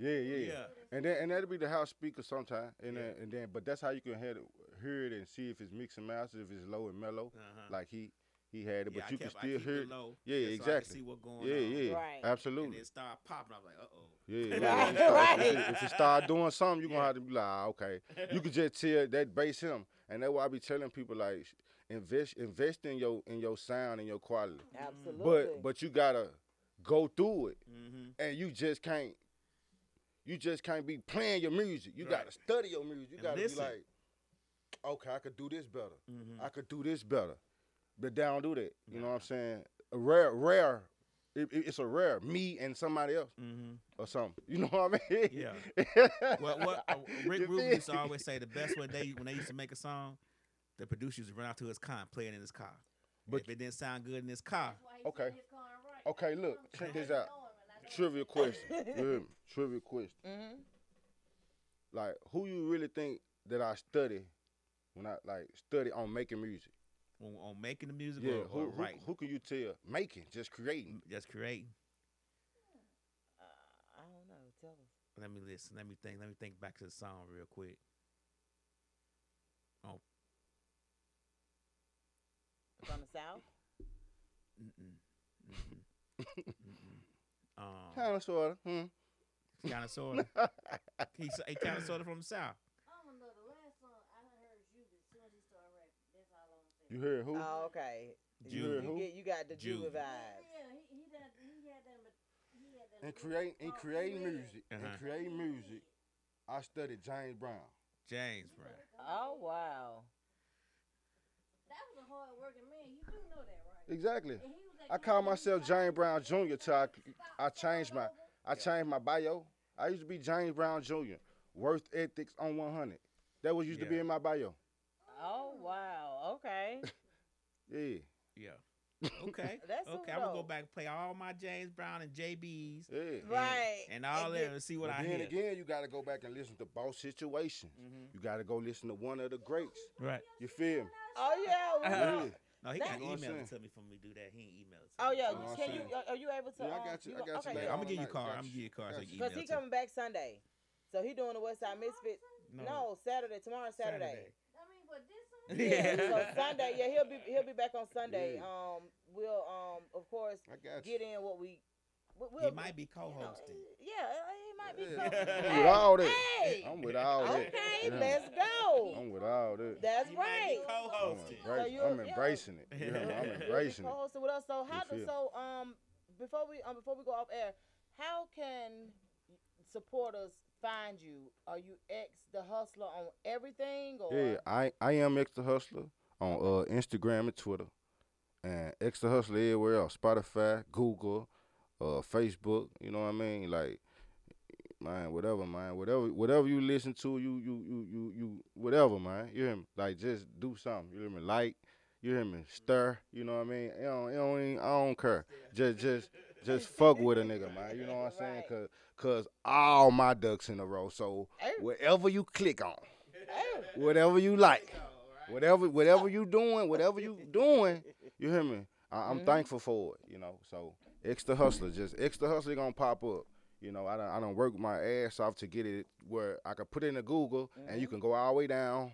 Yeah, yeah, yeah, and then and that'll be the house speaker sometime, and yeah. then, and then, but that's how you can hear it, hear it and see if it's mixing masters, if it's low and mellow, uh-huh. like he he had it, yeah, but I you kept, can still hear it. Low, yeah, yeah, exactly. So I can see what's going yeah, on. Yeah, right. absolutely. And it start popping. I'm like, uh oh. Yeah, right. If, you start, if you start doing something, you're yeah. gonna have to be like, ah, okay. You can just tell that bass him, and that's why I be telling people like, invest invest in your in your sound and your quality. Absolutely. But but you gotta go through it, mm-hmm. and you just can't. You just can't be playing your music. You right. gotta study your music. You and gotta listen. Be like, okay, I could do this better. Mm-hmm. I could do this better. But they don't do that. You yeah. know what I'm saying? A rare, rare. It, it, it's a rare. Me and somebody else mm-hmm. or something. You know what I mean? Yeah. Well, what uh, Rick Rubin used to always say, the best way they when they used to make a song, the producer used to run out to his car and play it in his car. But if it didn't sound good in his car. Okay. Okay, look. Check this out. Trivial question. Yeah, trivial question. Mm-hmm. Like, who you really think that I study when I, like, study on making music? On, on making the music yeah, or, who, or writing? Who, who can you tell? Making, just creating. Just creating. Uh, I don't know. Tell us. Let me listen. Let me think. Let me think back to the song real quick. Oh. From the South? Mm-mm. Mm-mm. Mm-mm. Um, kind of, sort of. Hmm. Kind of, sort of. He, he kind of, sort of from the South. You heard who? Oh, okay. Jude. You heard who? You, get, you got the Jude vibe. Yeah, he, he, done, he had them. He had them. And create, and creating music, uh-huh. and creating music. I studied James Brown. James Brown. Oh wow. That was a hard working man. You do know that, right? Exactly. Like, I call myself James Brown Junior till I, I changed my, I changed my bio. I used to be James Brown Junior Worth ethics on one hundred. That was used yeah. to be in my bio. Oh wow! Okay. Yeah. Yeah. Okay. That's okay. I'm gonna go back and play all my James Brown and J B's. Yeah. And, right. And all that and see what I hear. And again, you gotta go back and listen to Boss Situation. Mm-hmm. You gotta go listen to one of the greats. Right. You feel me? Oh yeah. Well, yeah. No, he can't email it to me for me to do that. He ain't email it to oh, me. Oh yeah. Can you? Are you able to? Yeah, um, I got you. I got you. Okay. I'm gonna give you a card. I'm gonna give you a card so you email it. Cause he coming back Sunday, so he doing the Westside Misfits. No. no, Saturday. Tomorrow Saturday. Yeah, so Sunday, yeah, he'll be he'll be back on Sunday. Yeah. Um, we'll um, of course, get in what we. We'll, he might be co-hosting. You know, yeah, he might yeah. be co-hosting. I'm with all that. Hey. I'm with all that. Okay, yeah. Let's go. I'm with all that. That's he right. Might be co-hosting. I'm, embrace, so I'm embracing it. You know, I'm embracing it. Co-hosting with us. So how do so um before we um before we go off air, how can supporters find you? Are you X the Hustler on everything? Or? Yeah, I I am X the Hustler on uh, Instagram and Twitter, and X the Hustler everywhere else. Spotify, Google, uh, Facebook. You know what I mean? Like, man, whatever, man, whatever, whatever you listen to, you you you you you whatever, man. You hear me? Like, just do something. You hear me? Like, you hear me? Stir. You know what I mean? It don't, it don't even, I don't care. Just just. Just fuck with a nigga, man. You know what I'm saying? Cause, cause all my ducks in a row. So whatever you click on, whatever you like, whatever whatever you doing, whatever you doing, you hear me? I, I'm mm-hmm. thankful for it, you know. So X the Hustler, just X the Hustler gonna pop up. You know, I don't I don't work my ass off to get it where I can put it in the Google mm-hmm. and you can go all the way down,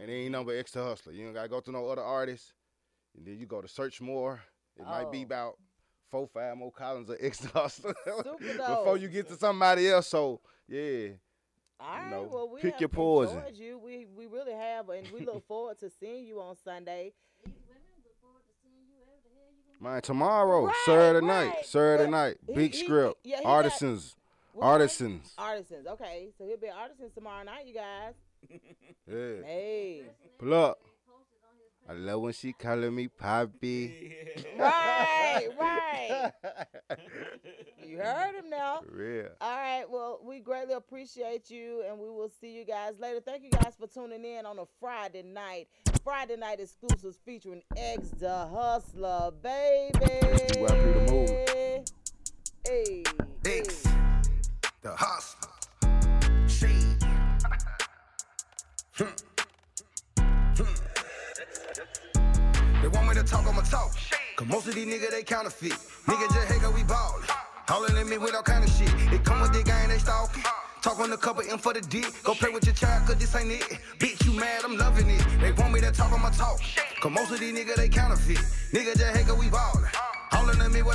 and there ain't number X the Hustler. You don't gotta go to no other artists, and then you go to search more. It oh. might be about. Four, five more columns of X the Hustler before you get to somebody else. So yeah, all right. You know, well, we pick have your poison. You. We we really have, and we look forward to seeing you on Sunday. Man, tomorrow, right, Saturday right. night, Saturday but night, he, big he, script, he, yeah, he artisans, got, artisans, artisans. Okay, so he'll be at artisans tomorrow night, you guys. Yeah. Hey, pull up. I love when she calling me Poppy. Right, right. You heard him now. For real. All right, well, we greatly appreciate you, and we will see you guys later. Thank you guys for tuning in on a Friday night. Friday night exclusives featuring X the Hustler, baby. S D Y P the movie. Hey. X the Hustler. She. Hmm. Hmm. They want me to talk, I'ma talk. Cause most of these niggas, they counterfeit. Nigga just hate cause we ballin'. Hollin' at me with all kind of shit. They come with their gang, they stalkin'. Talk on the cup of M for the dick. Go play with your child, cause this ain't it. Bitch, you mad, I'm loving it. They want me to talk, I'ma talk. Cause most of these niggas, they counterfeit. Nigga just hate cause we ballin'. Hollin' at me with